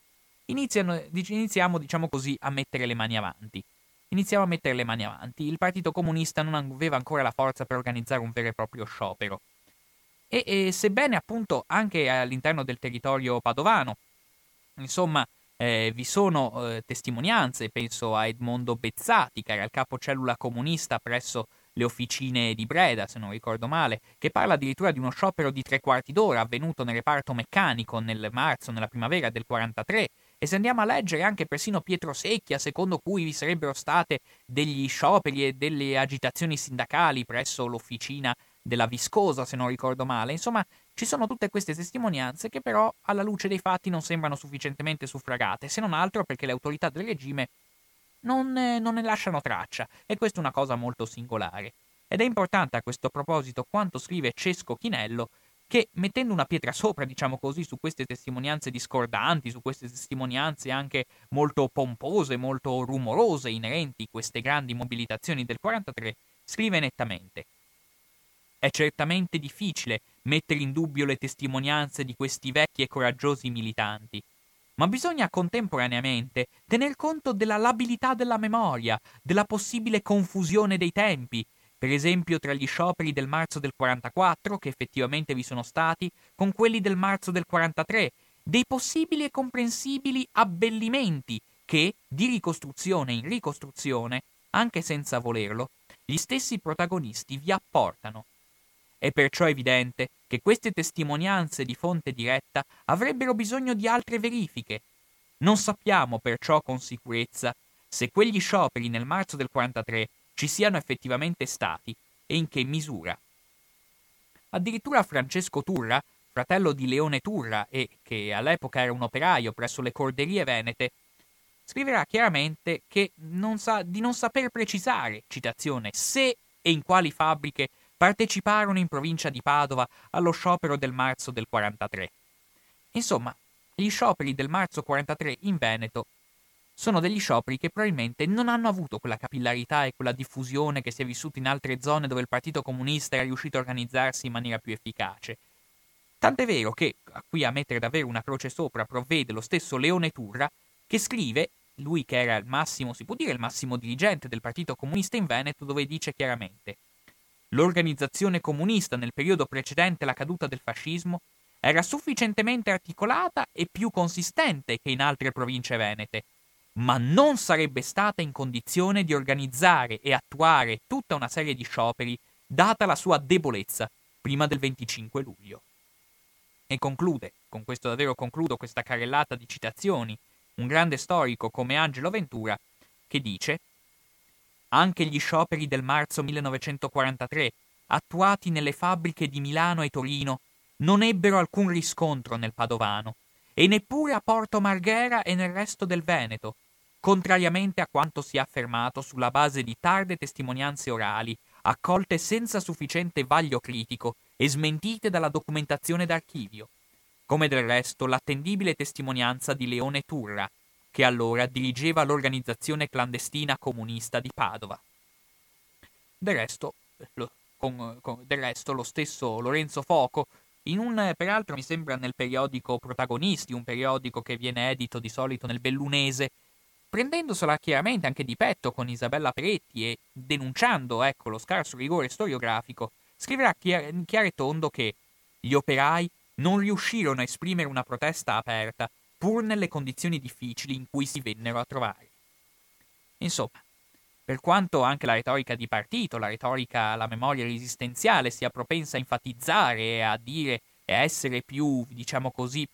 Iniziano, iniziamo, diciamo così, a mettere le mani avanti. Iniziamo a mettere le mani avanti. Il Partito Comunista non aveva ancora la forza per organizzare un vero e proprio sciopero. E, e sebbene appunto anche all'interno del territorio padovano, insomma, eh, vi sono eh, testimonianze, penso a Edmondo Bezzati, che era il capocellula comunista presso le officine di Breda, se non ricordo male, che parla addirittura di uno sciopero di tre quarti d'ora avvenuto nel reparto meccanico nel marzo, nella primavera del quarantatré, e se andiamo a leggere anche persino Pietro Secchia, secondo cui vi sarebbero state degli scioperi e delle agitazioni sindacali presso l'officina della Viscosa, se non ricordo male, insomma, ci sono tutte queste testimonianze che però alla luce dei fatti non sembrano sufficientemente suffragate, se non altro perché le autorità del regime Non, eh, non ne lasciano traccia, e questa è una cosa molto singolare. Ed è importante a questo proposito quanto scrive Cesco Chinello, che mettendo una pietra sopra, diciamo così, su queste testimonianze discordanti, su queste testimonianze anche molto pompose, molto rumorose, inerenti a queste grandi mobilitazioni del quarantatré, scrive nettamente: è certamente difficile mettere in dubbio le testimonianze di questi vecchi e coraggiosi militanti, ma bisogna contemporaneamente tener conto della labilità della memoria, della possibile confusione dei tempi, per esempio tra gli scioperi del marzo del quarantaquattro, che effettivamente vi sono stati, con quelli del marzo del quarantatré, dei possibili e comprensibili abbellimenti che, di ricostruzione in ricostruzione, anche senza volerlo, gli stessi protagonisti vi apportano. È perciò evidente che queste testimonianze di fonte diretta avrebbero bisogno di altre verifiche. Non sappiamo perciò con sicurezza se quegli scioperi nel marzo del quarantatré ci siano effettivamente stati e in che misura. Addirittura Francesco Turra, fratello di Leone Turra e che all'epoca era un operaio presso le Corderie Venete, scriverà chiaramente che non sa, di non saper precisare, citazione, se e in quali fabbriche parteciparono in provincia di Padova allo sciopero del marzo del quarantatré. Insomma, gli scioperi del marzo quarantatré in Veneto sono degli scioperi che probabilmente non hanno avuto quella capillarità e quella diffusione che si è vissuta in altre zone dove il Partito Comunista era riuscito a organizzarsi in maniera più efficace. Tant'è vero che, qui a mettere davvero una croce sopra, provvede lo stesso Leone Turra, che scrive, lui che era il massimo, si può dire, il massimo dirigente del Partito Comunista in Veneto, dove dice chiaramente: L'organizzazione comunista nel periodo precedente la caduta del fascismo era sufficientemente articolata e più consistente che in altre province venete, ma non sarebbe stata in condizione di organizzare e attuare tutta una serie di scioperi data la sua debolezza prima del venticinque luglio. E conclude, con questo davvero concludo questa carrellata di citazioni, un grande storico come Angelo Ventura, che dice: anche gli scioperi del marzo millenovecentoquarantatré, attuati nelle fabbriche di Milano e Torino, non ebbero alcun riscontro nel Padovano, e neppure a Porto Marghera e nel resto del Veneto, contrariamente a quanto si è affermato sulla base di tarde testimonianze orali, accolte senza sufficiente vaglio critico e smentite dalla documentazione d'archivio, come del resto l'attendibile testimonianza di Leone Turra, che allora dirigeva l'organizzazione clandestina comunista di Padova. Del resto lo, con, con, del resto lo stesso Lorenzo Foco, in un, peraltro mi sembra nel periodico Protagonisti, un periodico che viene edito di solito nel bellunese, prendendosela chiaramente anche di petto con Isabella Peretti e denunciando ecco lo scarso rigore storiografico, scriverà in chiaro e tondo che gli operai non riuscirono a esprimere una protesta aperta pur nelle condizioni difficili in cui si vennero a trovare. Insomma, per quanto anche la retorica di partito, la retorica alla memoria resistenziale sia propensa a enfatizzare e a dire e a essere più, diciamo così,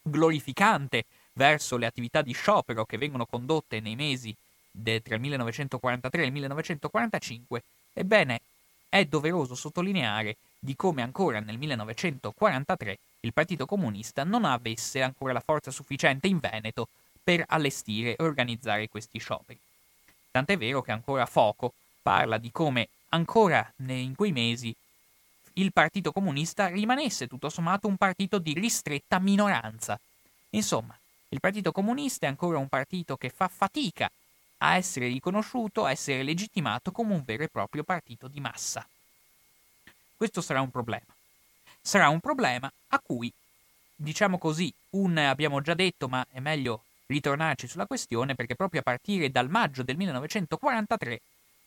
glorificante verso le attività di sciopero che vengono condotte nei mesi de, tra il millenovecentoquarantatré e il millenovecentoquarantacinque, ebbene è doveroso sottolineare di come ancora nel millenovecentoquarantatré il Partito Comunista non avesse ancora la forza sufficiente in Veneto per allestire e organizzare questi scioperi. Tant'è vero che ancora Foco parla di come ancora in quei mesi il Partito Comunista rimanesse tutto sommato un partito di ristretta minoranza. Insomma, il Partito Comunista è ancora un partito che fa fatica a essere riconosciuto, a essere legittimato come un vero e proprio partito di massa. Questo sarà un problema. Sarà un problema a cui, diciamo così, un abbiamo già detto, ma è meglio ritornarci sulla questione perché proprio a partire dal maggio del millenovecentoquarantatré,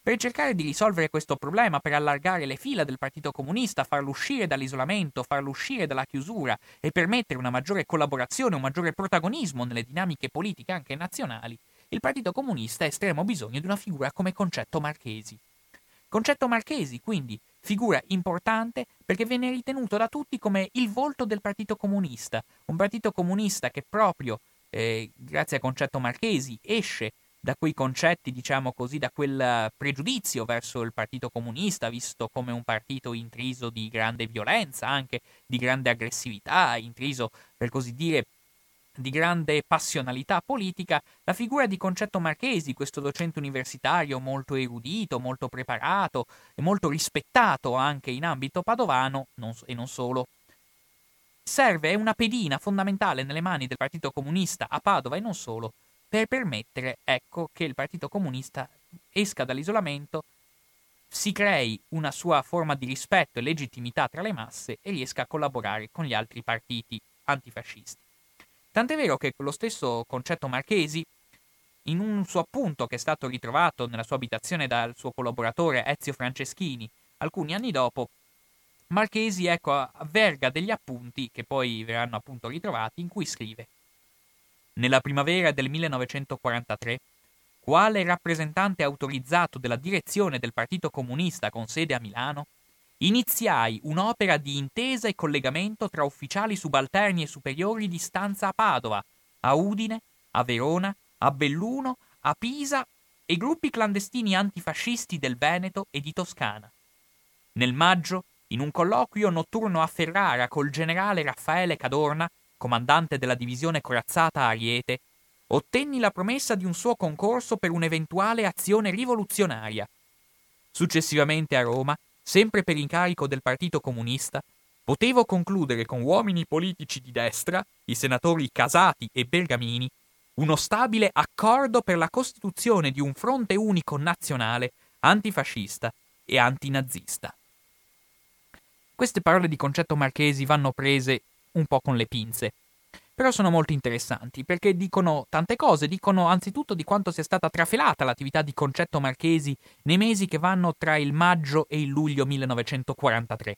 per cercare di risolvere questo problema, per allargare le fila del Partito Comunista, farlo uscire dall'isolamento, farlo uscire dalla chiusura e permettere una maggiore collaborazione, un maggiore protagonismo nelle dinamiche politiche anche nazionali, il Partito Comunista ha estremo bisogno di una figura come Concetto Marchesi. Concetto Marchesi, quindi, figura importante perché viene ritenuto da tutti come il volto del Partito Comunista, un Partito Comunista che proprio, eh, grazie a Concetto Marchesi, esce da quei concetti, diciamo così, da quel pregiudizio verso il Partito Comunista, visto come un partito intriso di grande violenza, anche di grande aggressività, intriso, per così dire, di grande passionalità politica. La figura di Concetto Marchesi, questo docente universitario molto erudito, molto preparato e molto rispettato anche in ambito padovano, non, e non solo, serve una pedina fondamentale nelle mani del Partito Comunista a Padova e non solo, per permettere, ecco, che il Partito Comunista esca dall'isolamento, si crei una sua forma di rispetto e legittimità tra le masse e riesca a collaborare con gli altri partiti antifascisti. Tant'è vero che lo stesso Concetto Marchesi, in un suo appunto che è stato ritrovato nella sua abitazione dal suo collaboratore Ezio Franceschini alcuni anni dopo, Marchesi, ecco, avverga degli appunti che poi verranno appunto ritrovati, in cui scrive: nella primavera del millenovecentoquarantatré, quale rappresentante autorizzato della direzione del Partito Comunista con sede a Milano, iniziai un'opera di intesa e collegamento tra ufficiali subalterni e superiori di stanza a Padova, a Udine, a Verona, a Belluno, a Pisa e gruppi clandestini antifascisti del Veneto e di Toscana. Nel maggio, in un colloquio notturno a Ferrara col generale Raffaele Cadorna, comandante della divisione corazzata Ariete, ottenni la promessa di un suo concorso per un'eventuale azione rivoluzionaria. Successivamente a Roma, sempre per incarico del Partito Comunista, potevo concludere con uomini politici di destra, i senatori Casati e Bergamini, uno stabile accordo per la costituzione di un fronte unico nazionale antifascista e antinazista. Queste parole di Concetto Marchesi vanno prese un po' con le pinze. però sono molto interessanti perché dicono tante cose, dicono anzitutto di quanto sia stata trafelata l'attività di Concetto Marchesi nei mesi che vanno tra il maggio e il luglio millenovecentoquarantatré.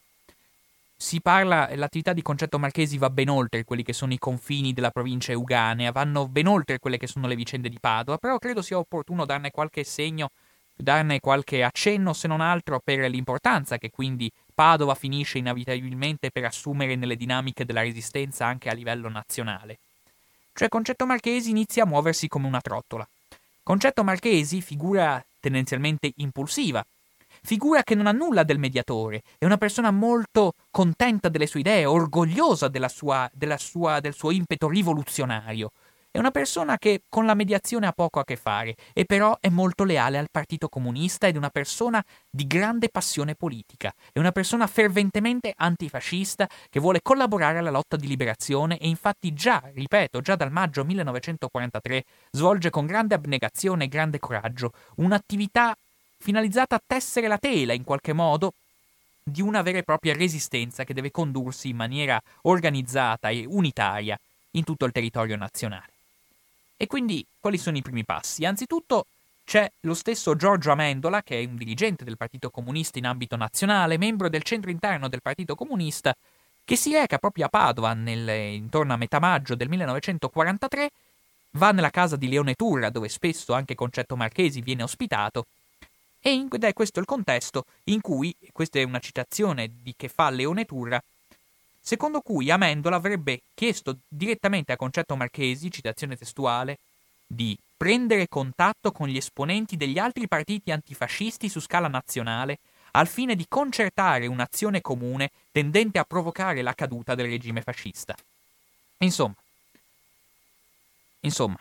Si parla, l'attività di Concetto Marchesi va ben oltre quelli che sono i confini della provincia euganea, vanno ben oltre quelle che sono le vicende di Padova, però credo sia opportuno darne qualche segno, darne qualche accenno se non altro per l'importanza che quindi Padova finisce inevitabilmente per assumere nelle dinamiche della resistenza anche a livello nazionale. Cioè Concetto Marchesi inizia a muoversi come una trottola. Concetto Marchesi, figura tendenzialmente impulsiva, figura che non ha nulla del mediatore, è una persona molto contenta delle sue idee, orgogliosa della sua, della sua, del suo impeto rivoluzionario. È una persona che con la mediazione ha poco a che fare e però è molto leale al Partito Comunista ed è una persona di grande passione politica. È una persona ferventemente antifascista che vuole collaborare alla lotta di liberazione e infatti già, ripeto, già dal maggio millenovecentoquarantatré svolge con grande abnegazione e grande coraggio un'attività finalizzata a tessere la tela in qualche modo di una vera e propria resistenza che deve condursi in maniera organizzata e unitaria in tutto il territorio nazionale. E quindi quali sono i primi passi? Anzitutto c'è lo stesso Giorgio Amendola, che è un dirigente del Partito Comunista in ambito nazionale, membro del centro interno del Partito Comunista, che si reca proprio a Padova nel, intorno a metà maggio del millenovecentoquarantatré, va nella casa di Leone Turra, dove spesso anche Concetto Marchesi viene ospitato, ed è questo il contesto in cui, questa è una citazione di che fa Leone Turra, secondo cui Amendola avrebbe chiesto direttamente a Concetto Marchesi, citazione testuale, di prendere contatto con gli esponenti degli altri partiti antifascisti su scala nazionale al fine di concertare un'azione comune tendente a provocare la caduta del regime fascista. Insomma, insomma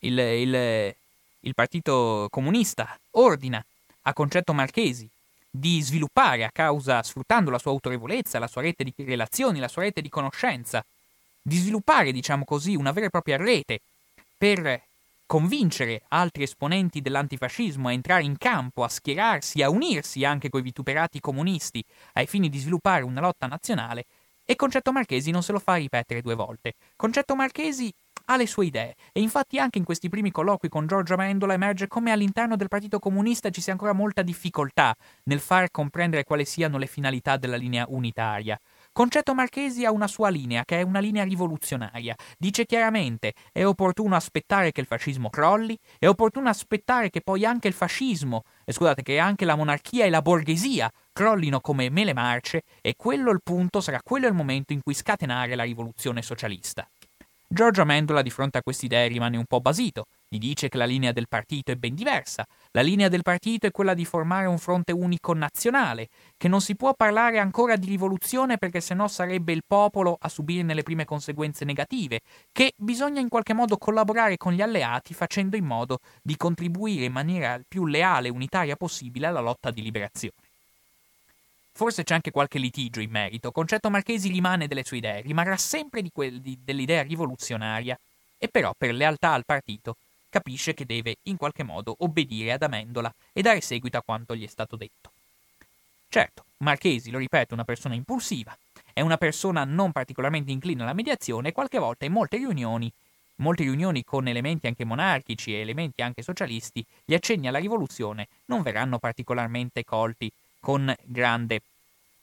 il, il, il Partito Comunista ordina a Concetto Marchesi di sviluppare, a causa, sfruttando la sua autorevolezza, la sua rete di relazioni, la sua rete di conoscenza, di sviluppare, diciamo così, una vera e propria rete per convincere altri esponenti dell'antifascismo a entrare in campo, a schierarsi, a unirsi anche coi vituperati comunisti ai fini di sviluppare una lotta nazionale, e Concetto Marchesi non se lo fa ripetere due volte. Concetto Marchesi ha le sue idee e infatti anche in questi primi colloqui con Giorgio Amendola emerge come all'interno del Partito Comunista ci sia ancora molta difficoltà nel far comprendere quali siano le finalità della linea unitaria. Concetto Marchesi ha una sua linea, che è una linea rivoluzionaria. Dice chiaramente: è opportuno aspettare che il fascismo crolli, è opportuno aspettare che poi anche il fascismo, eh, scusate, che anche la monarchia e la borghesia crollino come mele marce, e quello il punto, sarà quello il momento in cui scatenare la rivoluzione socialista. Giorgio Amendola di fronte a queste idee rimane un po' basito, gli dice che la linea del partito è ben diversa, la linea del partito è quella di formare un fronte unico nazionale, che non si può parlare ancora di rivoluzione perché sennò sarebbe il popolo a subirne le prime conseguenze negative, che bisogna in qualche modo collaborare con gli alleati facendo in modo di contribuire in maniera più leale e unitaria possibile alla lotta di liberazione. Forse c'è anche qualche litigio in merito. Concetto Marchesi rimane delle sue idee, rimarrà sempre di quel, di, dell'idea rivoluzionaria e però per lealtà al partito capisce che deve in qualche modo obbedire ad Amendola e dare seguito a quanto gli è stato detto. Certo, Marchesi, lo ripeto, è una persona impulsiva, è una persona non particolarmente incline alla mediazione e qualche volta in molte riunioni, molte riunioni con elementi anche monarchici e elementi anche socialisti, gli accenni alla rivoluzione non verranno particolarmente colti con grande,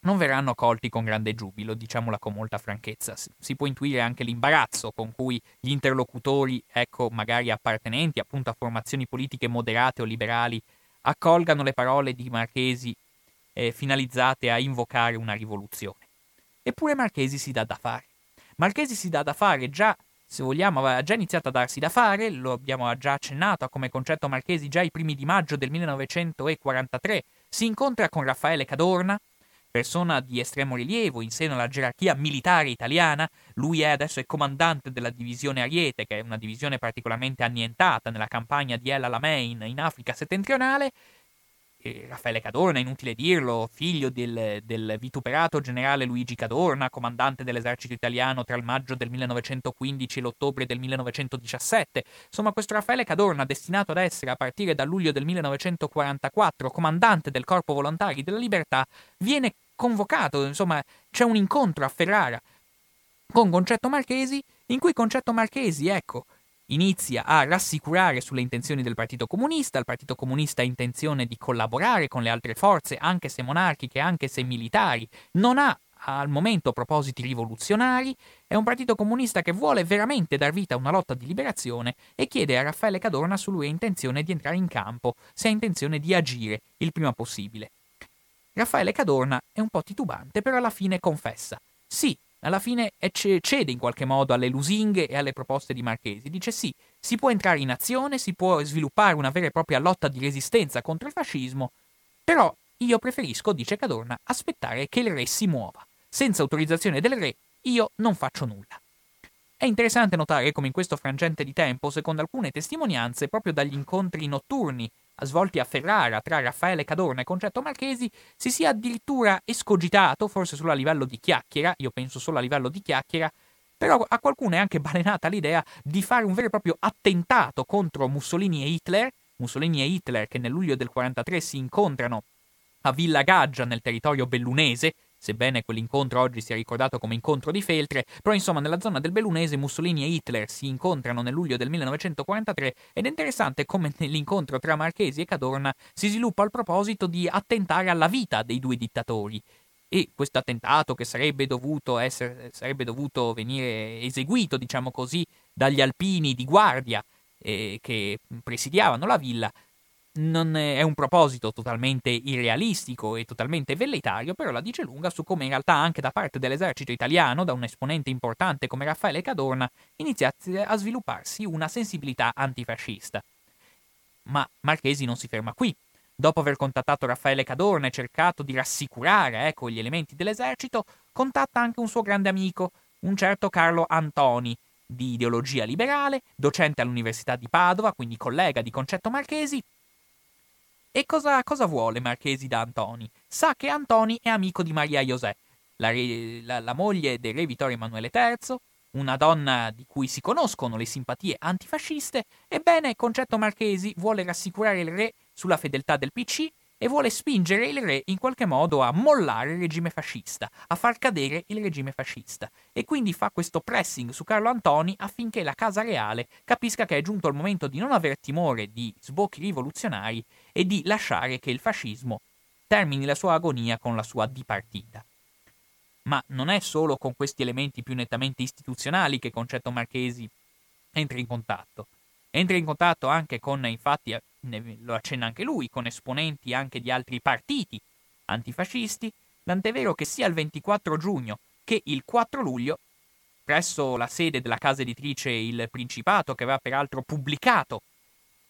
non verranno colti con grande giubilo, diciamola con molta franchezza. Si può intuire anche l'imbarazzo con cui gli interlocutori, ecco, magari appartenenti appunto a formazioni politiche moderate o liberali, accolgano le parole di Marchesi eh, finalizzate a invocare una rivoluzione. Eppure Marchesi si dà da fare. Marchesi si dà da fare già, se vogliamo, aveva già iniziato a darsi da fare, lo abbiamo già accennato a come Concetto Marchesi già i primi di maggio del millenovecentoquarantatré si incontra con Raffaele Cadorna, persona di estremo rilievo in seno alla gerarchia militare italiana. Lui è adesso il comandante della divisione Ariete, che è una divisione particolarmente annientata nella campagna di El Alamein in Africa settentrionale. E Raffaele Cadorna, inutile dirlo, figlio del, del vituperato generale Luigi Cadorna, comandante dell'esercito italiano tra il maggio del millenovecentoquindici e l'ottobre del millenovecentodiciassette. Insomma, questo Raffaele Cadorna, destinato ad essere a partire dal luglio del millenovecentoquarantaquattro comandante del Corpo Volontari della Libertà, viene convocato, insomma c'è un incontro a Ferrara con Concetto Marchesi in cui Concetto Marchesi, ecco, inizia a rassicurare sulle intenzioni del Partito Comunista. Il Partito Comunista ha intenzione di collaborare con le altre forze, anche se monarchiche, anche se militari. Non ha al momento propositi rivoluzionari, è un partito comunista che vuole veramente dar vita a una lotta di liberazione e chiede a Raffaele Cadorna se lui ha intenzione di entrare in campo, se ha intenzione di agire il prima possibile. Raffaele Cadorna è un po' titubante, però alla fine confessa. Sì, alla fine cede in qualche modo alle lusinghe e alle proposte di Marchesi. Dice sì, si può entrare in azione, si può sviluppare una vera e propria lotta di resistenza contro il fascismo, però io preferisco, dice Cadorna, aspettare che il re si muova. Senza autorizzazione del re io non faccio nulla. È interessante notare come in questo frangente di tempo, secondo alcune testimonianze, proprio dagli incontri notturni svolti a Ferrara tra Raffaele Cadorna e Concetto Marchesi, si sia addirittura escogitato, forse solo a livello di chiacchiera, io penso solo a livello di chiacchiera, però a qualcuno è anche balenata l'idea di fare un vero e proprio attentato contro Mussolini e Hitler, Mussolini e Hitler che nel luglio del quarantatré si incontrano a Villa Gaggia nel territorio bellunese, sebbene quell'incontro oggi sia ricordato come incontro di Feltre, però insomma nella zona del Bellunese Mussolini e Hitler si incontrano nel luglio del millenovecentoquarantatré ed è interessante come nell'incontro tra Marchesi e Cadorna si sviluppa il proposito di attentare alla vita dei due dittatori. E questo attentato che sarebbe dovuto essere, sarebbe dovuto venire eseguito, diciamo così, dagli alpini di guardia eh, che presidiavano la villa, non è un proposito totalmente irrealistico e totalmente velleitario, però la dice lunga su come in realtà anche da parte dell'esercito italiano, da un esponente importante come Raffaele Cadorna, iniziasse a svilupparsi una sensibilità antifascista. Ma Marchesi non si ferma qui. Dopo aver contattato Raffaele Cadorna e cercato di rassicurare ecco, gli elementi dell'esercito, contatta anche un suo grande amico, un certo Carlo Antoni, di ideologia liberale, docente all'Università di Padova, quindi collega di Concetto Marchesi. E cosa, cosa vuole Marchesi da Antoni? Sa che Antoni è amico di Maria José, la, re, la, la moglie del re Vittorio Emanuele terzo, una donna di cui si conoscono le simpatie antifasciste. Ebbene, Concetto Marchesi vuole rassicurare il re sulla fedeltà del P C e vuole spingere il re in qualche modo a mollare il regime fascista, a far cadere il regime fascista. E quindi fa questo pressing su Carlo Antoni affinché la Casa Reale capisca che è giunto il momento di non aver timore di sbocchi rivoluzionari e di lasciare che il fascismo termini la sua agonia con la sua dipartita. Ma non è solo con questi elementi più nettamente istituzionali che Concetto Marchesi entra in contatto. Entra in contatto anche con, infatti, lo accenna anche lui, con esponenti anche di altri partiti antifascisti, tant'è vero che sia il ventiquattro giugno che il quattro luglio, presso la sede della casa editrice Il Principato, che aveva peraltro pubblicato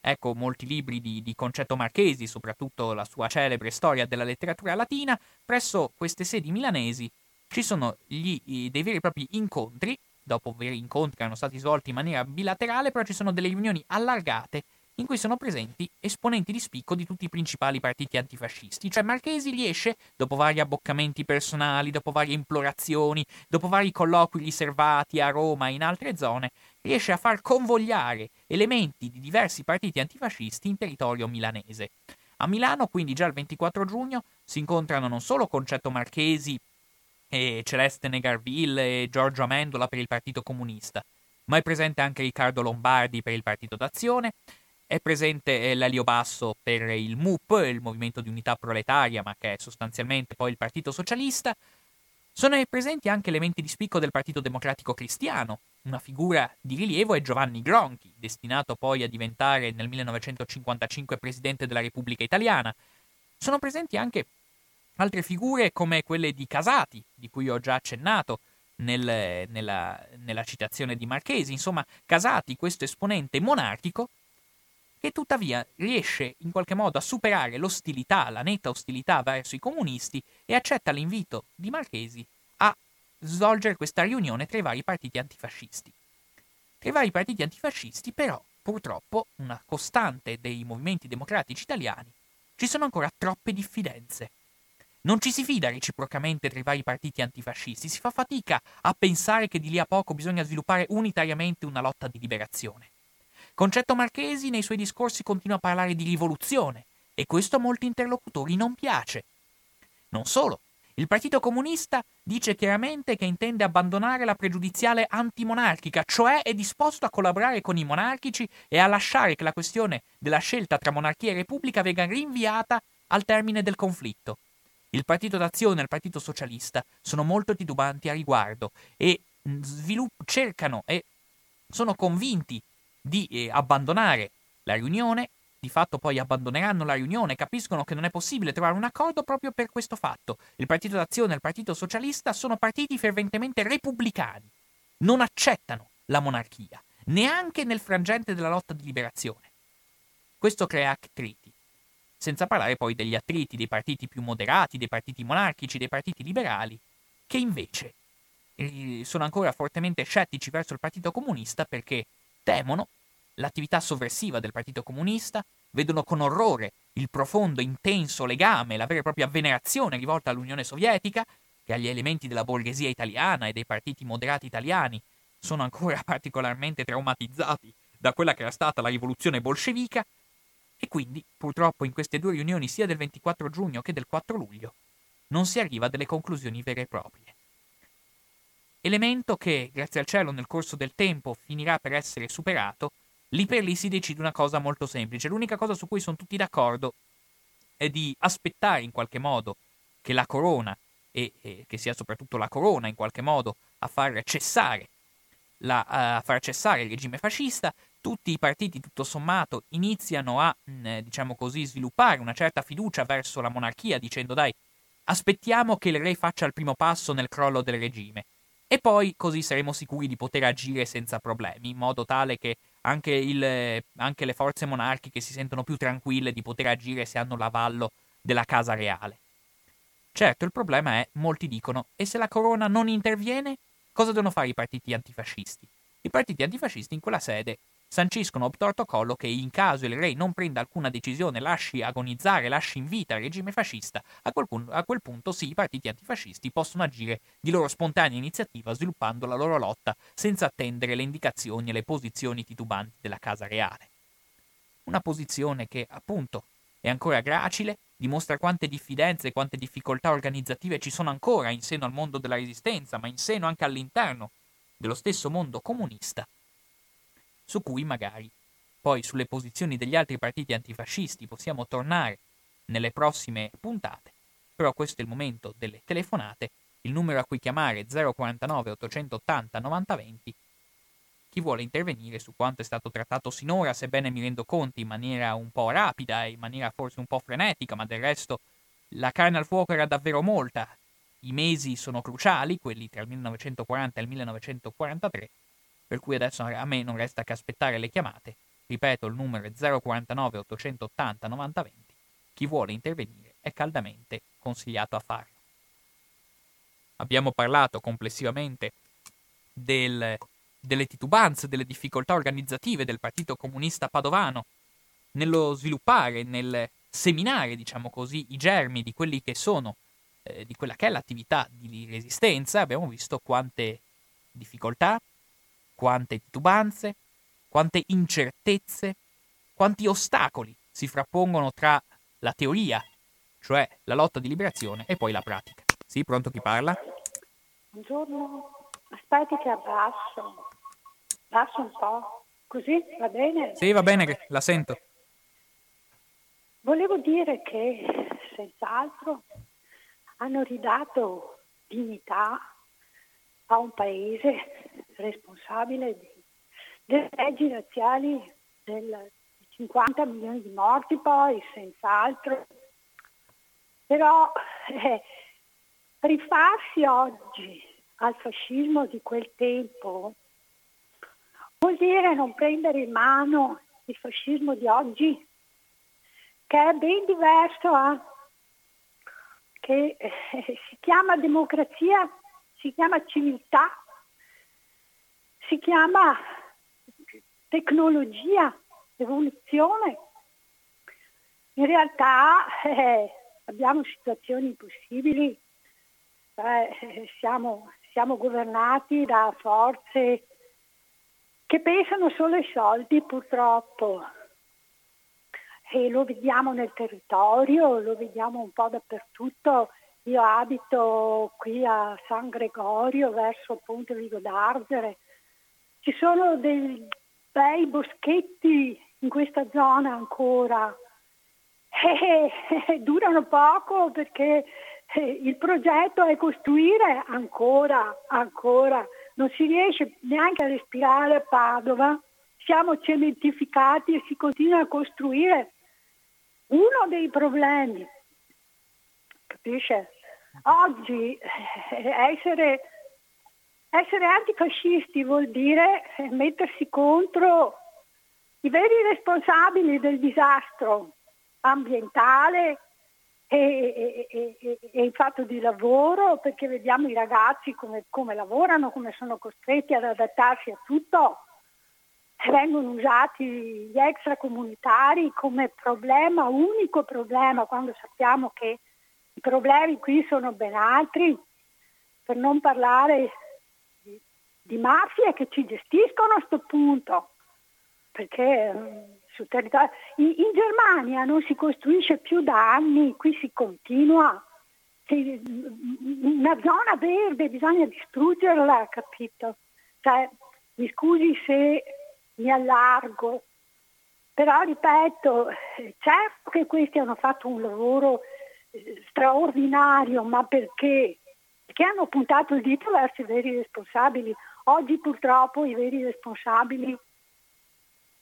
ecco molti libri di, di Concetto Marchesi, soprattutto la sua celebre storia della letteratura latina, presso queste sedi milanesi ci sono gli, dei veri e propri incontri. Dopo veri incontri che erano stati svolti in maniera bilaterale, però ci sono delle riunioni allargate in cui sono presenti esponenti di spicco di tutti i principali partiti antifascisti. Cioè Marchesi riesce, dopo vari abboccamenti personali, dopo varie implorazioni, dopo vari colloqui riservati a Roma e in altre zone, riesce a far convogliare elementi di diversi partiti antifascisti in territorio milanese. A Milano, quindi già il ventiquattro giugno, si incontrano non solo Concetto Marchesi e Celeste Negarville e Giorgio Amendola per il Partito Comunista, ma è presente anche Riccardo Lombardi per il Partito d'Azione, è presente Lelio Basso per il M U P, il Movimento di Unità Proletaria, ma che è sostanzialmente poi il Partito Socialista. Sono presenti anche elementi di spicco del Partito Democratico Cristiano. Una figura di rilievo è Giovanni Gronchi, destinato poi a diventare nel millenovecentocinquantacinque presidente della Repubblica Italiana. Sono presenti anche altre figure come quelle di Casati, di cui ho già accennato nel, nella, nella citazione di Marchesi. Insomma, Casati, questo esponente monarchico, che tuttavia riesce in qualche modo a superare l'ostilità, la netta ostilità verso i comunisti e accetta l'invito di Marchesi a svolgere questa riunione tra i vari partiti antifascisti. Tra i vari partiti antifascisti, però, purtroppo, una costante dei movimenti democratici italiani, ci sono ancora troppe diffidenze. Non ci si fida reciprocamente tra i vari partiti antifascisti, si fa fatica a pensare che di lì a poco bisogna sviluppare unitariamente una lotta di liberazione. Concetto Marchesi nei suoi discorsi continua a parlare di rivoluzione e questo a molti interlocutori non piace. Non solo, Il Partito Comunista dice chiaramente che intende abbandonare la pregiudiziale antimonarchica, cioè è disposto a collaborare con i monarchici e a lasciare che la questione della scelta tra monarchia e repubblica venga rinviata al termine del conflitto. Il Partito d'Azione e il Partito Socialista sono molto titubanti a riguardo e svilupp- cercano e sono convinti di eh, abbandonare la riunione. Di fatto poi abbandoneranno la riunione, capiscono che non è possibile trovare un accordo proprio per questo fatto. Il Partito d'Azione e il Partito Socialista sono partiti ferventemente repubblicani. Non accettano la monarchia, neanche nel frangente della lotta di liberazione. Questo crea attriti. Senza parlare poi degli attriti dei partiti più moderati, dei partiti monarchici, dei partiti liberali, che invece sono ancora fortemente scettici verso il Partito Comunista perché temono l'attività sovversiva del Partito Comunista, vedono con orrore il profondo, intenso legame, la vera e propria venerazione rivolta all'Unione Sovietica, che agli elementi della borghesia italiana e dei partiti moderati italiani sono ancora particolarmente traumatizzati da quella che era stata la rivoluzione bolscevica, e quindi, purtroppo, in queste due riunioni, sia del ventiquattro giugno che del quattro luglio, non si arriva a delle conclusioni vere e proprie. Elemento che, grazie al cielo, nel corso del tempo finirà per essere superato. Lì per lì si decide una cosa molto semplice. L'unica cosa su cui sono tutti d'accordo è di aspettare in qualche modo che la corona, e, e che sia soprattutto la corona in qualche modo, a far cessare, la, a far cessare il regime fascista. Tutti i partiti, tutto sommato, iniziano a, mh, diciamo così, sviluppare una certa fiducia verso la monarchia, dicendo dai, aspettiamo che il re faccia il primo passo nel crollo del regime. E poi così saremo sicuri di poter agire senza problemi, in modo tale che Anche, il, anche le forze monarchiche si sentono più tranquille di poter agire se hanno l'avallo della casa reale. Certo, il problema è, molti dicono, e se la corona non interviene, cosa devono fare i partiti antifascisti? I partiti antifascisti in quella sede sanciscono ob protocollo che in caso il re non prenda alcuna decisione, lasci agonizzare, lasci in vita il regime fascista, a quel, punto, a quel punto sì, i partiti antifascisti possono agire di loro spontanea iniziativa sviluppando la loro lotta senza attendere le indicazioni e le posizioni titubanti della Casa Reale. Una posizione che, appunto, è ancora gracile, dimostra quante diffidenze e quante difficoltà organizzative ci sono ancora in seno al mondo della resistenza, ma in seno anche all'interno dello stesso mondo comunista, su cui magari poi sulle posizioni degli altri partiti antifascisti possiamo tornare nelle prossime puntate, però questo è il momento delle telefonate, il numero a cui chiamare è zero quarantanove ottocentottanta novanta venti, chi vuole intervenire su quanto è stato trattato sinora, sebbene mi rendo conto in maniera un po' rapida, in maniera forse un po' frenetica, ma del resto la carne al fuoco era davvero molta, i mesi sono cruciali, quelli tra il millenovecentoquaranta e il millenovecentoquarantatré, per cui adesso a me non resta che aspettare le chiamate. Ripeto, il numero è zero quarantanove ottocentottanta novanta venti. Chi vuole intervenire è caldamente consigliato a farlo. Abbiamo parlato complessivamente del, delle titubanze, delle difficoltà organizzative del Partito Comunista Padovano nello sviluppare, nel seminare, diciamo così, i germi di quelli che sono, eh, di quella che è l'attività di resistenza. Abbiamo visto quante difficoltà, quante titubanze, quante incertezze, quanti ostacoli si frappongono tra la teoria, cioè la lotta di liberazione, e poi la pratica. Sì, pronto, chi parla? Buongiorno, aspetti che abbasso, abbasso un po', così va bene? Sì, va bene, la sento. Volevo dire che, senz'altro, hanno ridato dignità a un paese responsabile delle leggi razziali, del cinquanta milioni di morti poi, senz'altro. Però eh, rifarsi oggi al fascismo di quel tempo vuol dire non prendere in mano il fascismo di oggi, che è ben diverso, a, che eh, si chiama democrazia, si chiama civiltà, si chiama tecnologia, evoluzione. In realtà eh, abbiamo situazioni impossibili, eh, siamo, siamo governati da forze che pensano solo ai soldi, purtroppo, e lo vediamo nel territorio, lo vediamo un po' dappertutto Io abito qui a San Gregorio, verso Ponte Vigo d'Arzere. Ci sono dei bei boschetti in questa zona ancora. E durano poco perché il progetto è costruire ancora, ancora. Non si riesce neanche a respirare a Padova. Siamo cementificati e si continua a costruire. Uno dei problemi, capisce? Oggi essere, essere antifascisti vuol dire mettersi contro i veri responsabili del disastro ambientale e, e, e, e il fatto di lavoro, perché vediamo i ragazzi come, come lavorano, come sono costretti ad adattarsi a tutto. Vengono usati gli extracomunitari come problema, unico problema, quando sappiamo che i problemi qui sono ben altri, per non parlare di, di mafie che ci gestiscono a sto punto, perché um, sul territorio in, in Germania non si costruisce più da anni, qui si continua, si, una zona verde bisogna distruggerla, capito? Cioè, mi scusi se mi allargo, però ripeto, certo che questi hanno fatto un lavoro straordinario, ma perché? Perché hanno puntato il dito verso i veri responsabili. Oggi purtroppo i veri responsabili,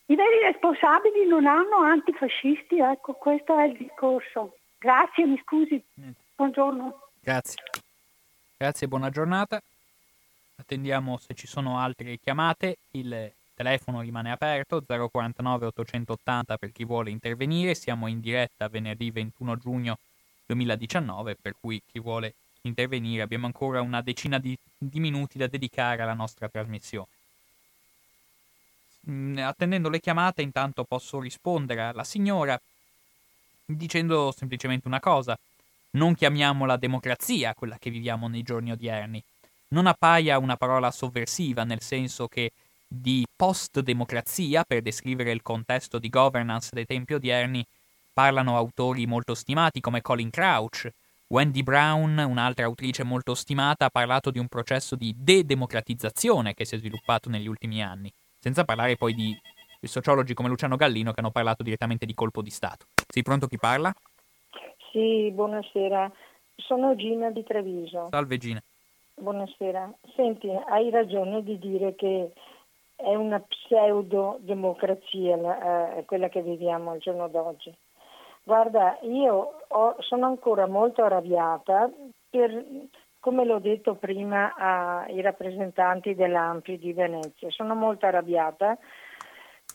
i veri responsabili non hanno antifascisti, ecco, questo è il discorso. Grazie, mi scusi, buongiorno. Grazie, grazie, buona giornata. Attendiamo se ci sono altre chiamate. Il telefono rimane aperto, zero quarantanove ottocentottanta per chi vuole intervenire. Siamo in diretta venerdì ventuno giugno duemiladiciannove, per cui chi vuole intervenire, abbiamo ancora una decina di, di minuti da dedicare alla nostra trasmissione. Attendendo le chiamate, intanto posso rispondere alla signora dicendo semplicemente una cosa: non chiamiamola democrazia quella che viviamo nei giorni odierni, non appaia una parola sovversiva, nel senso che di post-democrazia, per descrivere il contesto di governance dei tempi odierni, parlano autori molto stimati come Colin Crouch. Wendy Brown, un'altra autrice molto stimata, ha parlato di un processo di dedemocratizzazione che si è sviluppato negli ultimi anni, senza parlare poi di sociologi come Luciano Gallino che hanno parlato direttamente di colpo di Stato. Sei pronto, chi parla? Sì, buonasera. Sono Gina di Treviso. Salve Gina. Buonasera. Senti, hai ragione di dire che è una pseudo-democrazia eh, quella che viviamo al giorno d'oggi. Guarda, io ho, sono ancora molto arrabbiata per, come l'ho detto prima ai rappresentanti dell'A N P I di Venezia, sono molto arrabbiata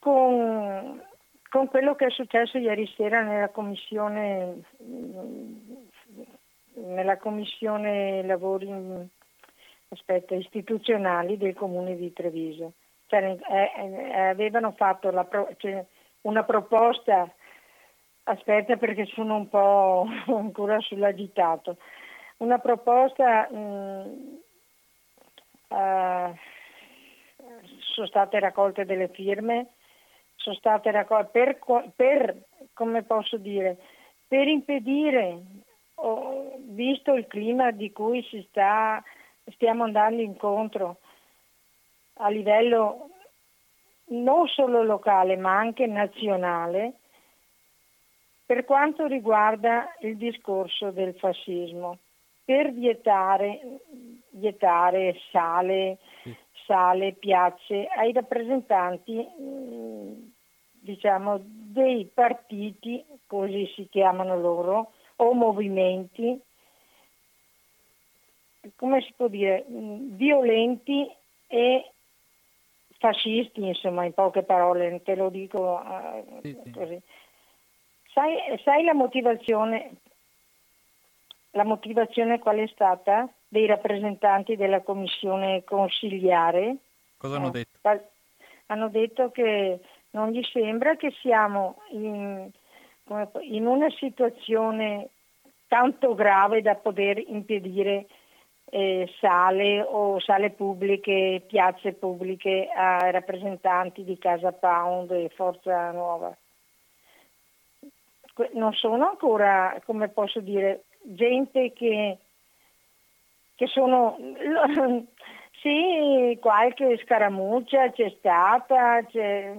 con, con quello che è successo ieri sera nella commissione, nella commissione lavori aspetta, istituzionali del Comune di Treviso. Cioè, eh, avevano fatto la pro, cioè, una proposta, aspetta perché sono un po' ancora sull'agitato, una proposta, mh, eh, sono state raccolte delle firme, sono state raccolte per, per come posso dire, per impedire, oh, visto il clima di cui si sta, stiamo andando incontro, a livello non solo locale ma anche nazionale, per quanto riguarda il discorso del fascismo, per vietare, vietare sale, sale, piazze ai rappresentanti, diciamo, dei partiti, così si chiamano loro, o movimenti, come si può dire, violenti e fascisti, insomma, in poche parole, te lo dico uh, sì, sì. così. Sai, sai la motivazione, la motivazione qual è stata dei rappresentanti della commissione consiliare? Cosa hanno detto? Eh, hanno detto che non gli sembra che siamo in, come, in una situazione tanto grave da poter impedire Eh, sale o sale pubbliche, piazze pubbliche a rappresentanti di Casa Pound e Forza Nuova. Non sono ancora, come posso dire, gente che, che sono... Sì, qualche scaramuccia c'è stata, c'è,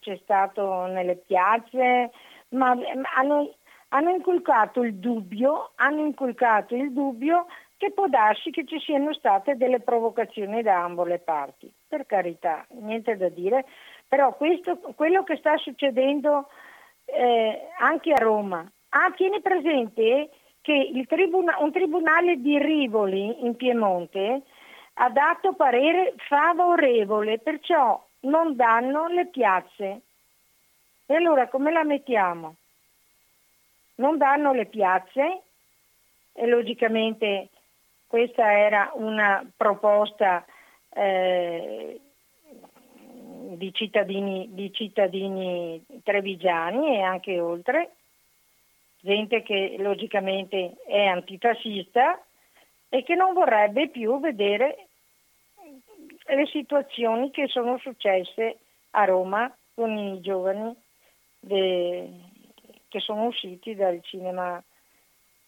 c'è stato nelle piazze, ma hanno, hanno inculcato il dubbio, hanno inculcato il dubbio che può darsi che ci siano state delle provocazioni da ambo le parti. Per carità, niente da dire, però questo, quello che sta succedendo eh, anche a Roma. Ah, tieni presente che il tribuna, un tribunale di Rivoli in Piemonte ha dato parere favorevole, perciò non danno le piazze. E allora come la mettiamo? Non danno le piazze e logicamente questa era una proposta eh, di cittadini, di cittadini trevigiani e anche oltre, gente che logicamente è antifascista e che non vorrebbe più vedere le situazioni che sono successe a Roma con i giovani de... che sono usciti dal cinema,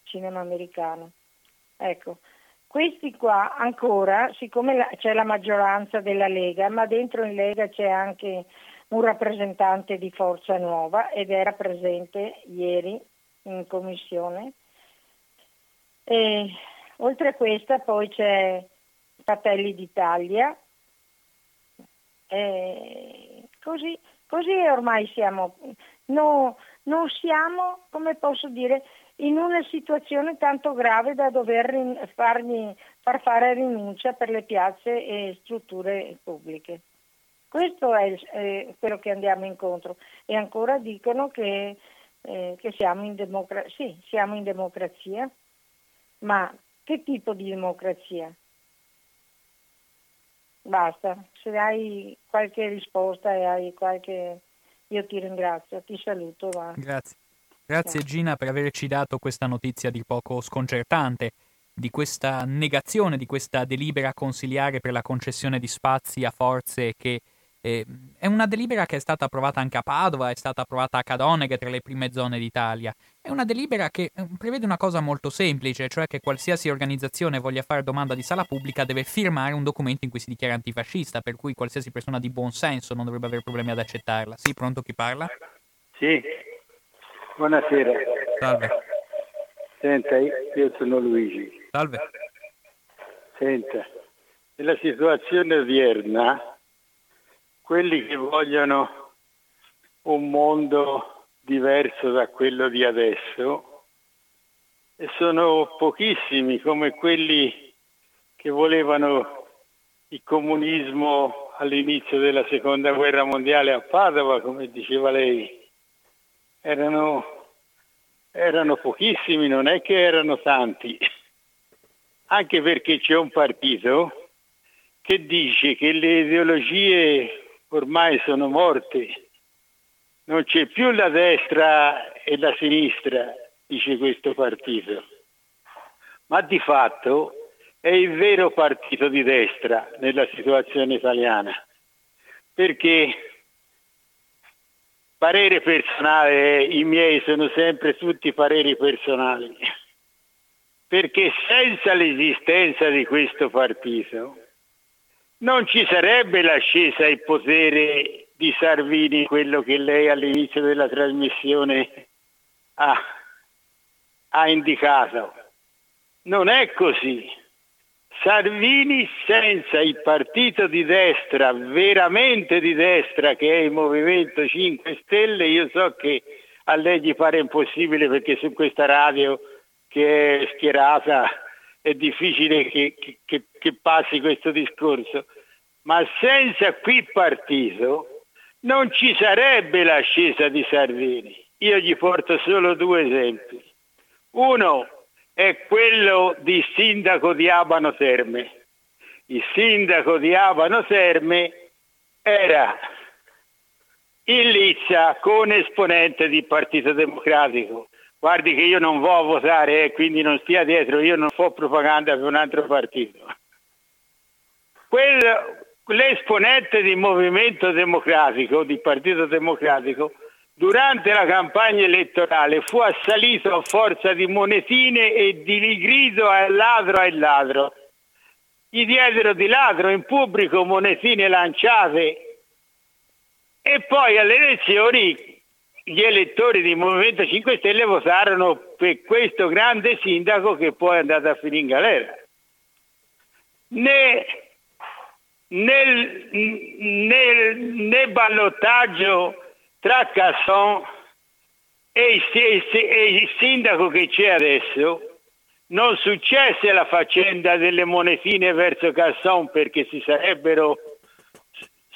cinema americano. Ecco, questi qua ancora, siccome la... c'è la maggioranza della Lega, ma dentro in Lega c'è anche un rappresentante di Forza Nuova ed era presente ieri in commissione. E... Oltre a questa poi c'è Fratelli d'Italia, e così, così ormai siamo, no, non siamo, come posso dire, in una situazione tanto grave da dover fargli, far fare rinuncia per le piazze e strutture pubbliche. Questo è, è quello che andiamo incontro e ancora dicono che, eh, che siamo in democra- sì, siamo in democrazia, ma che tipo di democrazia? Basta, se hai qualche risposta e hai qualche... Io ti ringrazio, ti saluto. Va. Grazie. Grazie va. Gina per averci dato questa notizia di poco sconcertante, di questa negazione, di questa delibera consiliare per la concessione di spazi a forze che eh, è una delibera che è stata approvata anche a Padova, è stata approvata a Cadoneghe, tra le prime zone d'Italia. È una delibera che prevede una cosa molto semplice, cioè che qualsiasi organizzazione voglia fare domanda di sala pubblica deve firmare un documento in cui si dichiara antifascista, per cui qualsiasi persona di buon senso non dovrebbe avere problemi ad accettarla. Sì, pronto, chi parla? Sì, buonasera. Salve. Senta, io sono Luigi. Salve. Senta, nella situazione odierna, quelli che vogliono un mondo diverso da quello di adesso e sono pochissimi, come quelli che volevano il comunismo all'inizio della seconda guerra mondiale a Padova, come diceva lei. Erano erano pochissimi, non è che erano tanti, anche perché c'è un partito che dice che le ideologie ormai sono morte. Non c'è più la destra e la sinistra, dice questo partito, ma di fatto è il vero partito di destra nella situazione italiana, perché parere personale, i miei sono sempre tutti pareri personali, perché senza l'esistenza di questo partito non ci sarebbe l'ascesa in potere di Salvini, quello che lei all'inizio della trasmissione ha, ha indicato. Non è così. Salvini senza il partito di destra, veramente di destra, che è il Movimento cinque Stelle, io so che a lei gli pare impossibile perché su questa radio che è schierata è difficile che, che, che passi questo discorso, ma senza qui partito non ci sarebbe l'ascesa di Salvini. Io gli porto solo due esempi. Uno è quello di sindaco di Abano Terme. Il sindaco di Abano Terme era in lizza con esponente di Partito Democratico. Guardi che io non vado a votare, eh, quindi non stia dietro, io non fo propaganda per un altro partito. Quello... L'esponente di Movimento Democratico, di Partito Democratico, Durante la campagna elettorale fu assalito a forza di monetine e di grido a ladro a ladro. Gli diedero di ladro in pubblico monetine lanciate e poi alle elezioni gli elettori del Movimento cinque Stelle votarono per questo grande sindaco che poi è andato a finire in galera. Né, nel, nel, nel ballottaggio tra Casson e il, e il sindaco che c'è adesso non successe la faccenda delle monetine verso Casson, perché si sarebbero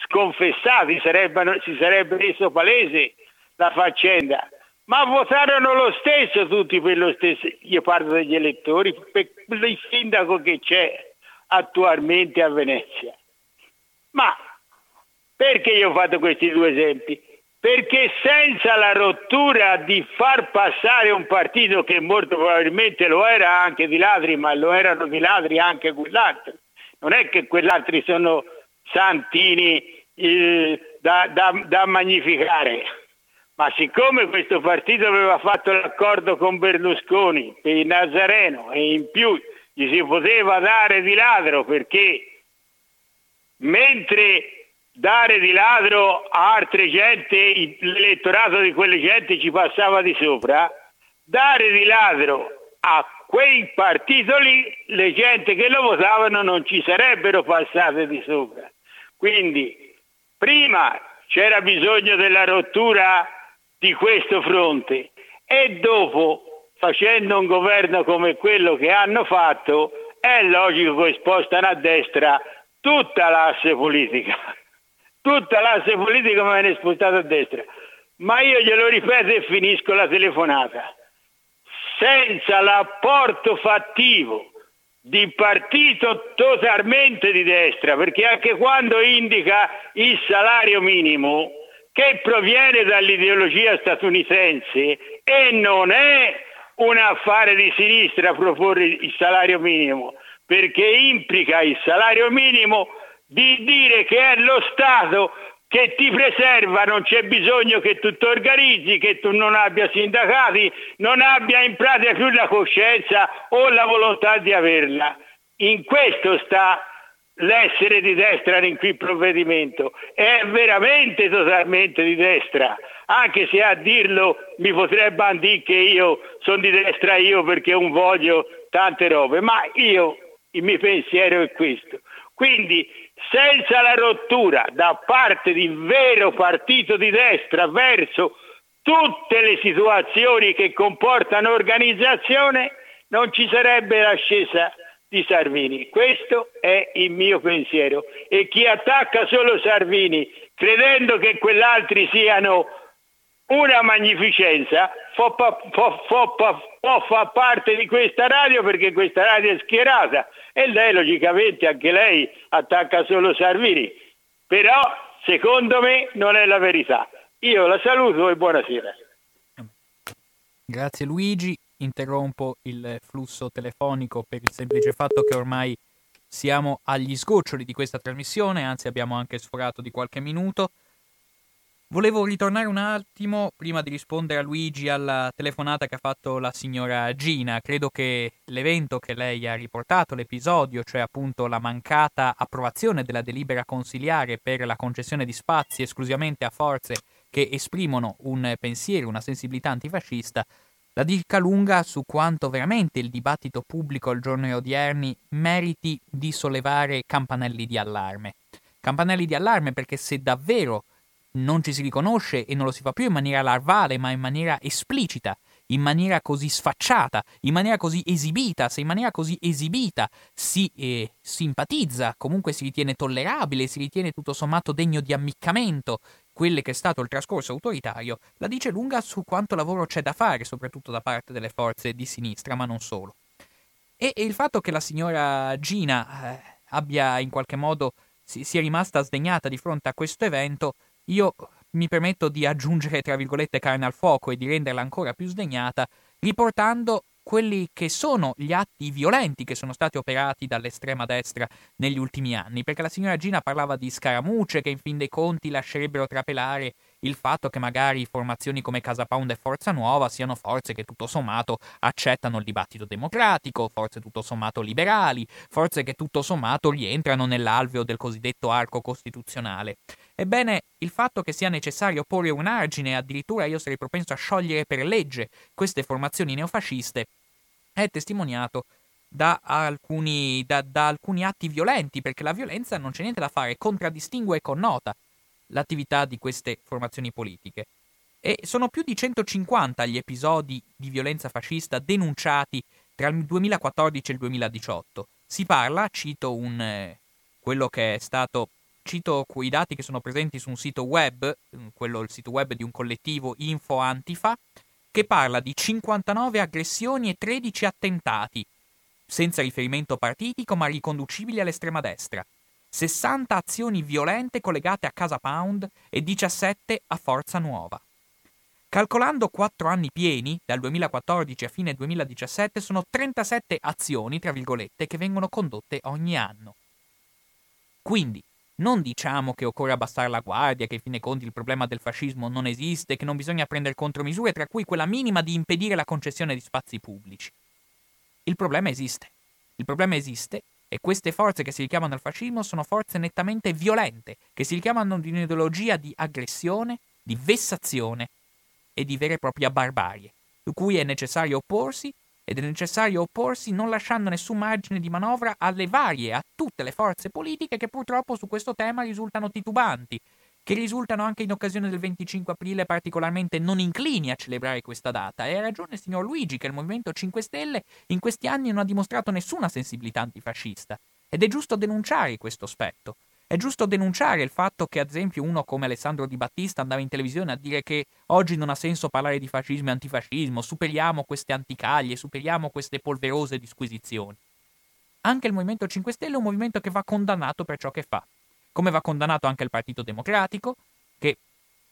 sconfessati, sarebbero, si sarebbe reso palese la faccenda, ma votarono lo stesso tutti per lo stesso, io parlo degli elettori, per il sindaco che c'è attualmente a Venezia. Ma perché io ho fatto questi due esempi? Perché senza la rottura di far passare un partito che molto probabilmente lo era anche di ladri, ma lo erano di ladri anche quell'altro, non è che quell'altri sono santini eh, da, da, da magnificare, ma siccome questo partito aveva fatto l'accordo con Berlusconi per il Nazareno e in più gli si poteva dare di ladro, perché mentre dare di ladro a altre gente, l'elettorato di quelle gente ci passava di sopra, dare di ladro a quel partito lì, le gente che lo votavano non ci sarebbero passate di sopra. Quindi prima c'era bisogno della rottura di questo fronte e dopo, facendo un governo come quello che hanno fatto, è logico che spostano a destra tutta l'asse politica. Tutta l'asse politica mi viene spostata a destra, ma io glielo ripeto e finisco la telefonata. Senza l'apporto fattivo di partito totalmente di destra, perché anche quando indica il salario minimo, che proviene dall'ideologia statunitense, e non è un affare di sinistra proporre il salario minimo, perché implica il salario minimo di dire che è lo Stato che ti preserva, non c'è bisogno che tu ti organizzi, che tu non abbia sindacati, non abbia in pratica più la coscienza o la volontà di averla. In questo sta l'essere di destra in cui provvedimento è veramente totalmente di destra, anche se a dirlo mi potrebbe dire che io sono di destra io perché non voglio tante robe, ma io il mio pensiero è questo. Quindi senza la rottura da parte di vero partito di destra verso tutte le situazioni che comportano organizzazione non ci sarebbe l'ascesa di Salvini. Questo è il mio pensiero. E chi attacca solo Salvini credendo che quell'altri siano una magnificenza può far parte di questa radio, perché questa radio è schierata e lei logicamente anche lei attacca solo Salvini, però secondo me non è la verità. Io la saluto e buonasera. Grazie Luigi, interrompo il flusso telefonico per il semplice fatto che ormai siamo agli sgoccioli di questa trasmissione, anzi abbiamo anche sforato di qualche minuto. Volevo ritornare un attimo, prima di rispondere a Luigi, alla telefonata che ha fatto la signora Gina. Credo che l'evento che lei ha riportato, l'episodio, cioè appunto la mancata approvazione della delibera consiliare per la concessione di spazi esclusivamente a forze che esprimono un pensiero, una sensibilità antifascista, la dica lunga su quanto veramente il dibattito pubblico al giorno odierni meriti di sollevare campanelli di allarme. Campanelli di allarme perché se davvero non ci si riconosce e non lo si fa più in maniera larvale, ma in maniera esplicita, in maniera così sfacciata, in maniera così esibita, se in maniera così esibita si eh, simpatizza, comunque si ritiene tollerabile, si ritiene tutto sommato degno di ammiccamento quelle che è stato il trascorso autoritario, la dice lunga su quanto lavoro c'è da fare, soprattutto da parte delle forze di sinistra, ma non solo. E, e il fatto che la signora Gina eh, abbia in qualche modo si, sia rimasta sdegnata di fronte a questo evento, io mi permetto di aggiungere, tra virgolette, carne al fuoco e di renderla ancora più sdegnata, riportando quelli che sono gli atti violenti che sono stati operati dall'estrema destra negli ultimi anni, perché la signora Gina parlava di scaramucce che in fin dei conti lascerebbero trapelare il fatto che magari formazioni come Casa Pound e Forza Nuova siano forze che tutto sommato accettano il dibattito democratico, forze tutto sommato liberali, forze che tutto sommato rientrano nell'alveo del cosiddetto arco costituzionale. Ebbene, il fatto che sia necessario porre un argine, addirittura io sarei propenso a sciogliere per legge queste formazioni neofasciste, è testimoniato Da alcuni, da, da alcuni atti violenti, perché la violenza, non c'è niente da fare, contraddistingue e connota l'attività di queste formazioni politiche. E sono più di centocinquanta gli episodi di violenza fascista denunciati tra il duemilaquattordici e il duemiladiciotto. Si parla, cito un eh, quello che è stato cito quei dati che sono presenti su un sito web, quello il sito web di un collettivo Info Antifa, che parla di cinquantanove aggressioni e tredici attentati, senza riferimento partitico ma riconducibili all'estrema destra, sessanta azioni violente collegate a Casa Pound e diciassette a Forza Nuova. Calcolando quattro anni pieni, dal duemilaquattordici a fine duemiladiciassette, sono trentasette azioni, tra virgolette, che vengono condotte ogni anno. Quindi, non diciamo che occorre abbassare la guardia, che in fin dei conti il problema del fascismo non esiste, che non bisogna prendere contromisure, tra cui quella minima di impedire la concessione di spazi pubblici. Il problema esiste. Il problema esiste e queste forze che si richiamano al fascismo sono forze nettamente violente, che si richiamano ad un'ideologia di aggressione, di vessazione e di vera e propria barbarie, su cui è necessario opporsi, ed è necessario opporsi non lasciando nessun margine di manovra alle varie, a tutte le forze politiche che purtroppo su questo tema risultano titubanti, che risultano anche in occasione del venticinque aprile particolarmente non inclini a celebrare questa data. E ha ragione il signor Luigi che il Movimento cinque Stelle in questi anni non ha dimostrato nessuna sensibilità antifascista. Ed è giusto denunciare questo aspetto. È giusto denunciare il fatto che, ad esempio, uno come Alessandro Di Battista andava in televisione a dire che oggi non ha senso parlare di fascismo e antifascismo, superiamo queste anticaglie, superiamo queste polverose disquisizioni. Anche il Movimento cinque Stelle è un movimento che va condannato per ciò che fa. Come va condannato anche il Partito Democratico, che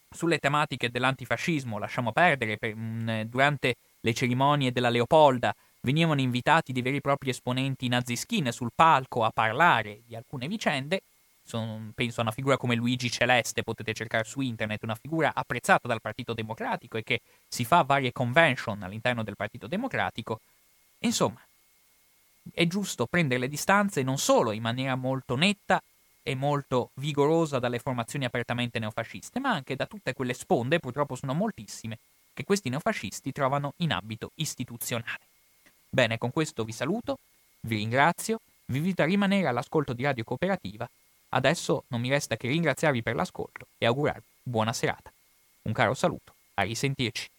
sulle tematiche dell'antifascismo, lasciamo perdere, per, mh, durante le cerimonie della Leopolda venivano invitati dei veri e propri esponenti nazischine sul palco a parlare di alcune vicende. Sono, penso a una figura come Luigi Celeste, potete cercare su internet, una figura apprezzata dal Partito Democratico e che si fa varie convention all'interno del Partito Democratico. Insomma, è giusto prendere le distanze non solo in maniera molto netta, e molto vigorosa dalle formazioni apertamente neofasciste, ma anche da tutte quelle sponde, purtroppo sono moltissime, che questi neofascisti trovano in ambito istituzionale. Bene, con questo vi saluto, vi ringrazio, vi invito a rimanere all'ascolto di Radio Cooperativa. Adesso non mi resta che ringraziarvi per l'ascolto e augurarvi buona serata. Un caro saluto, a risentirci.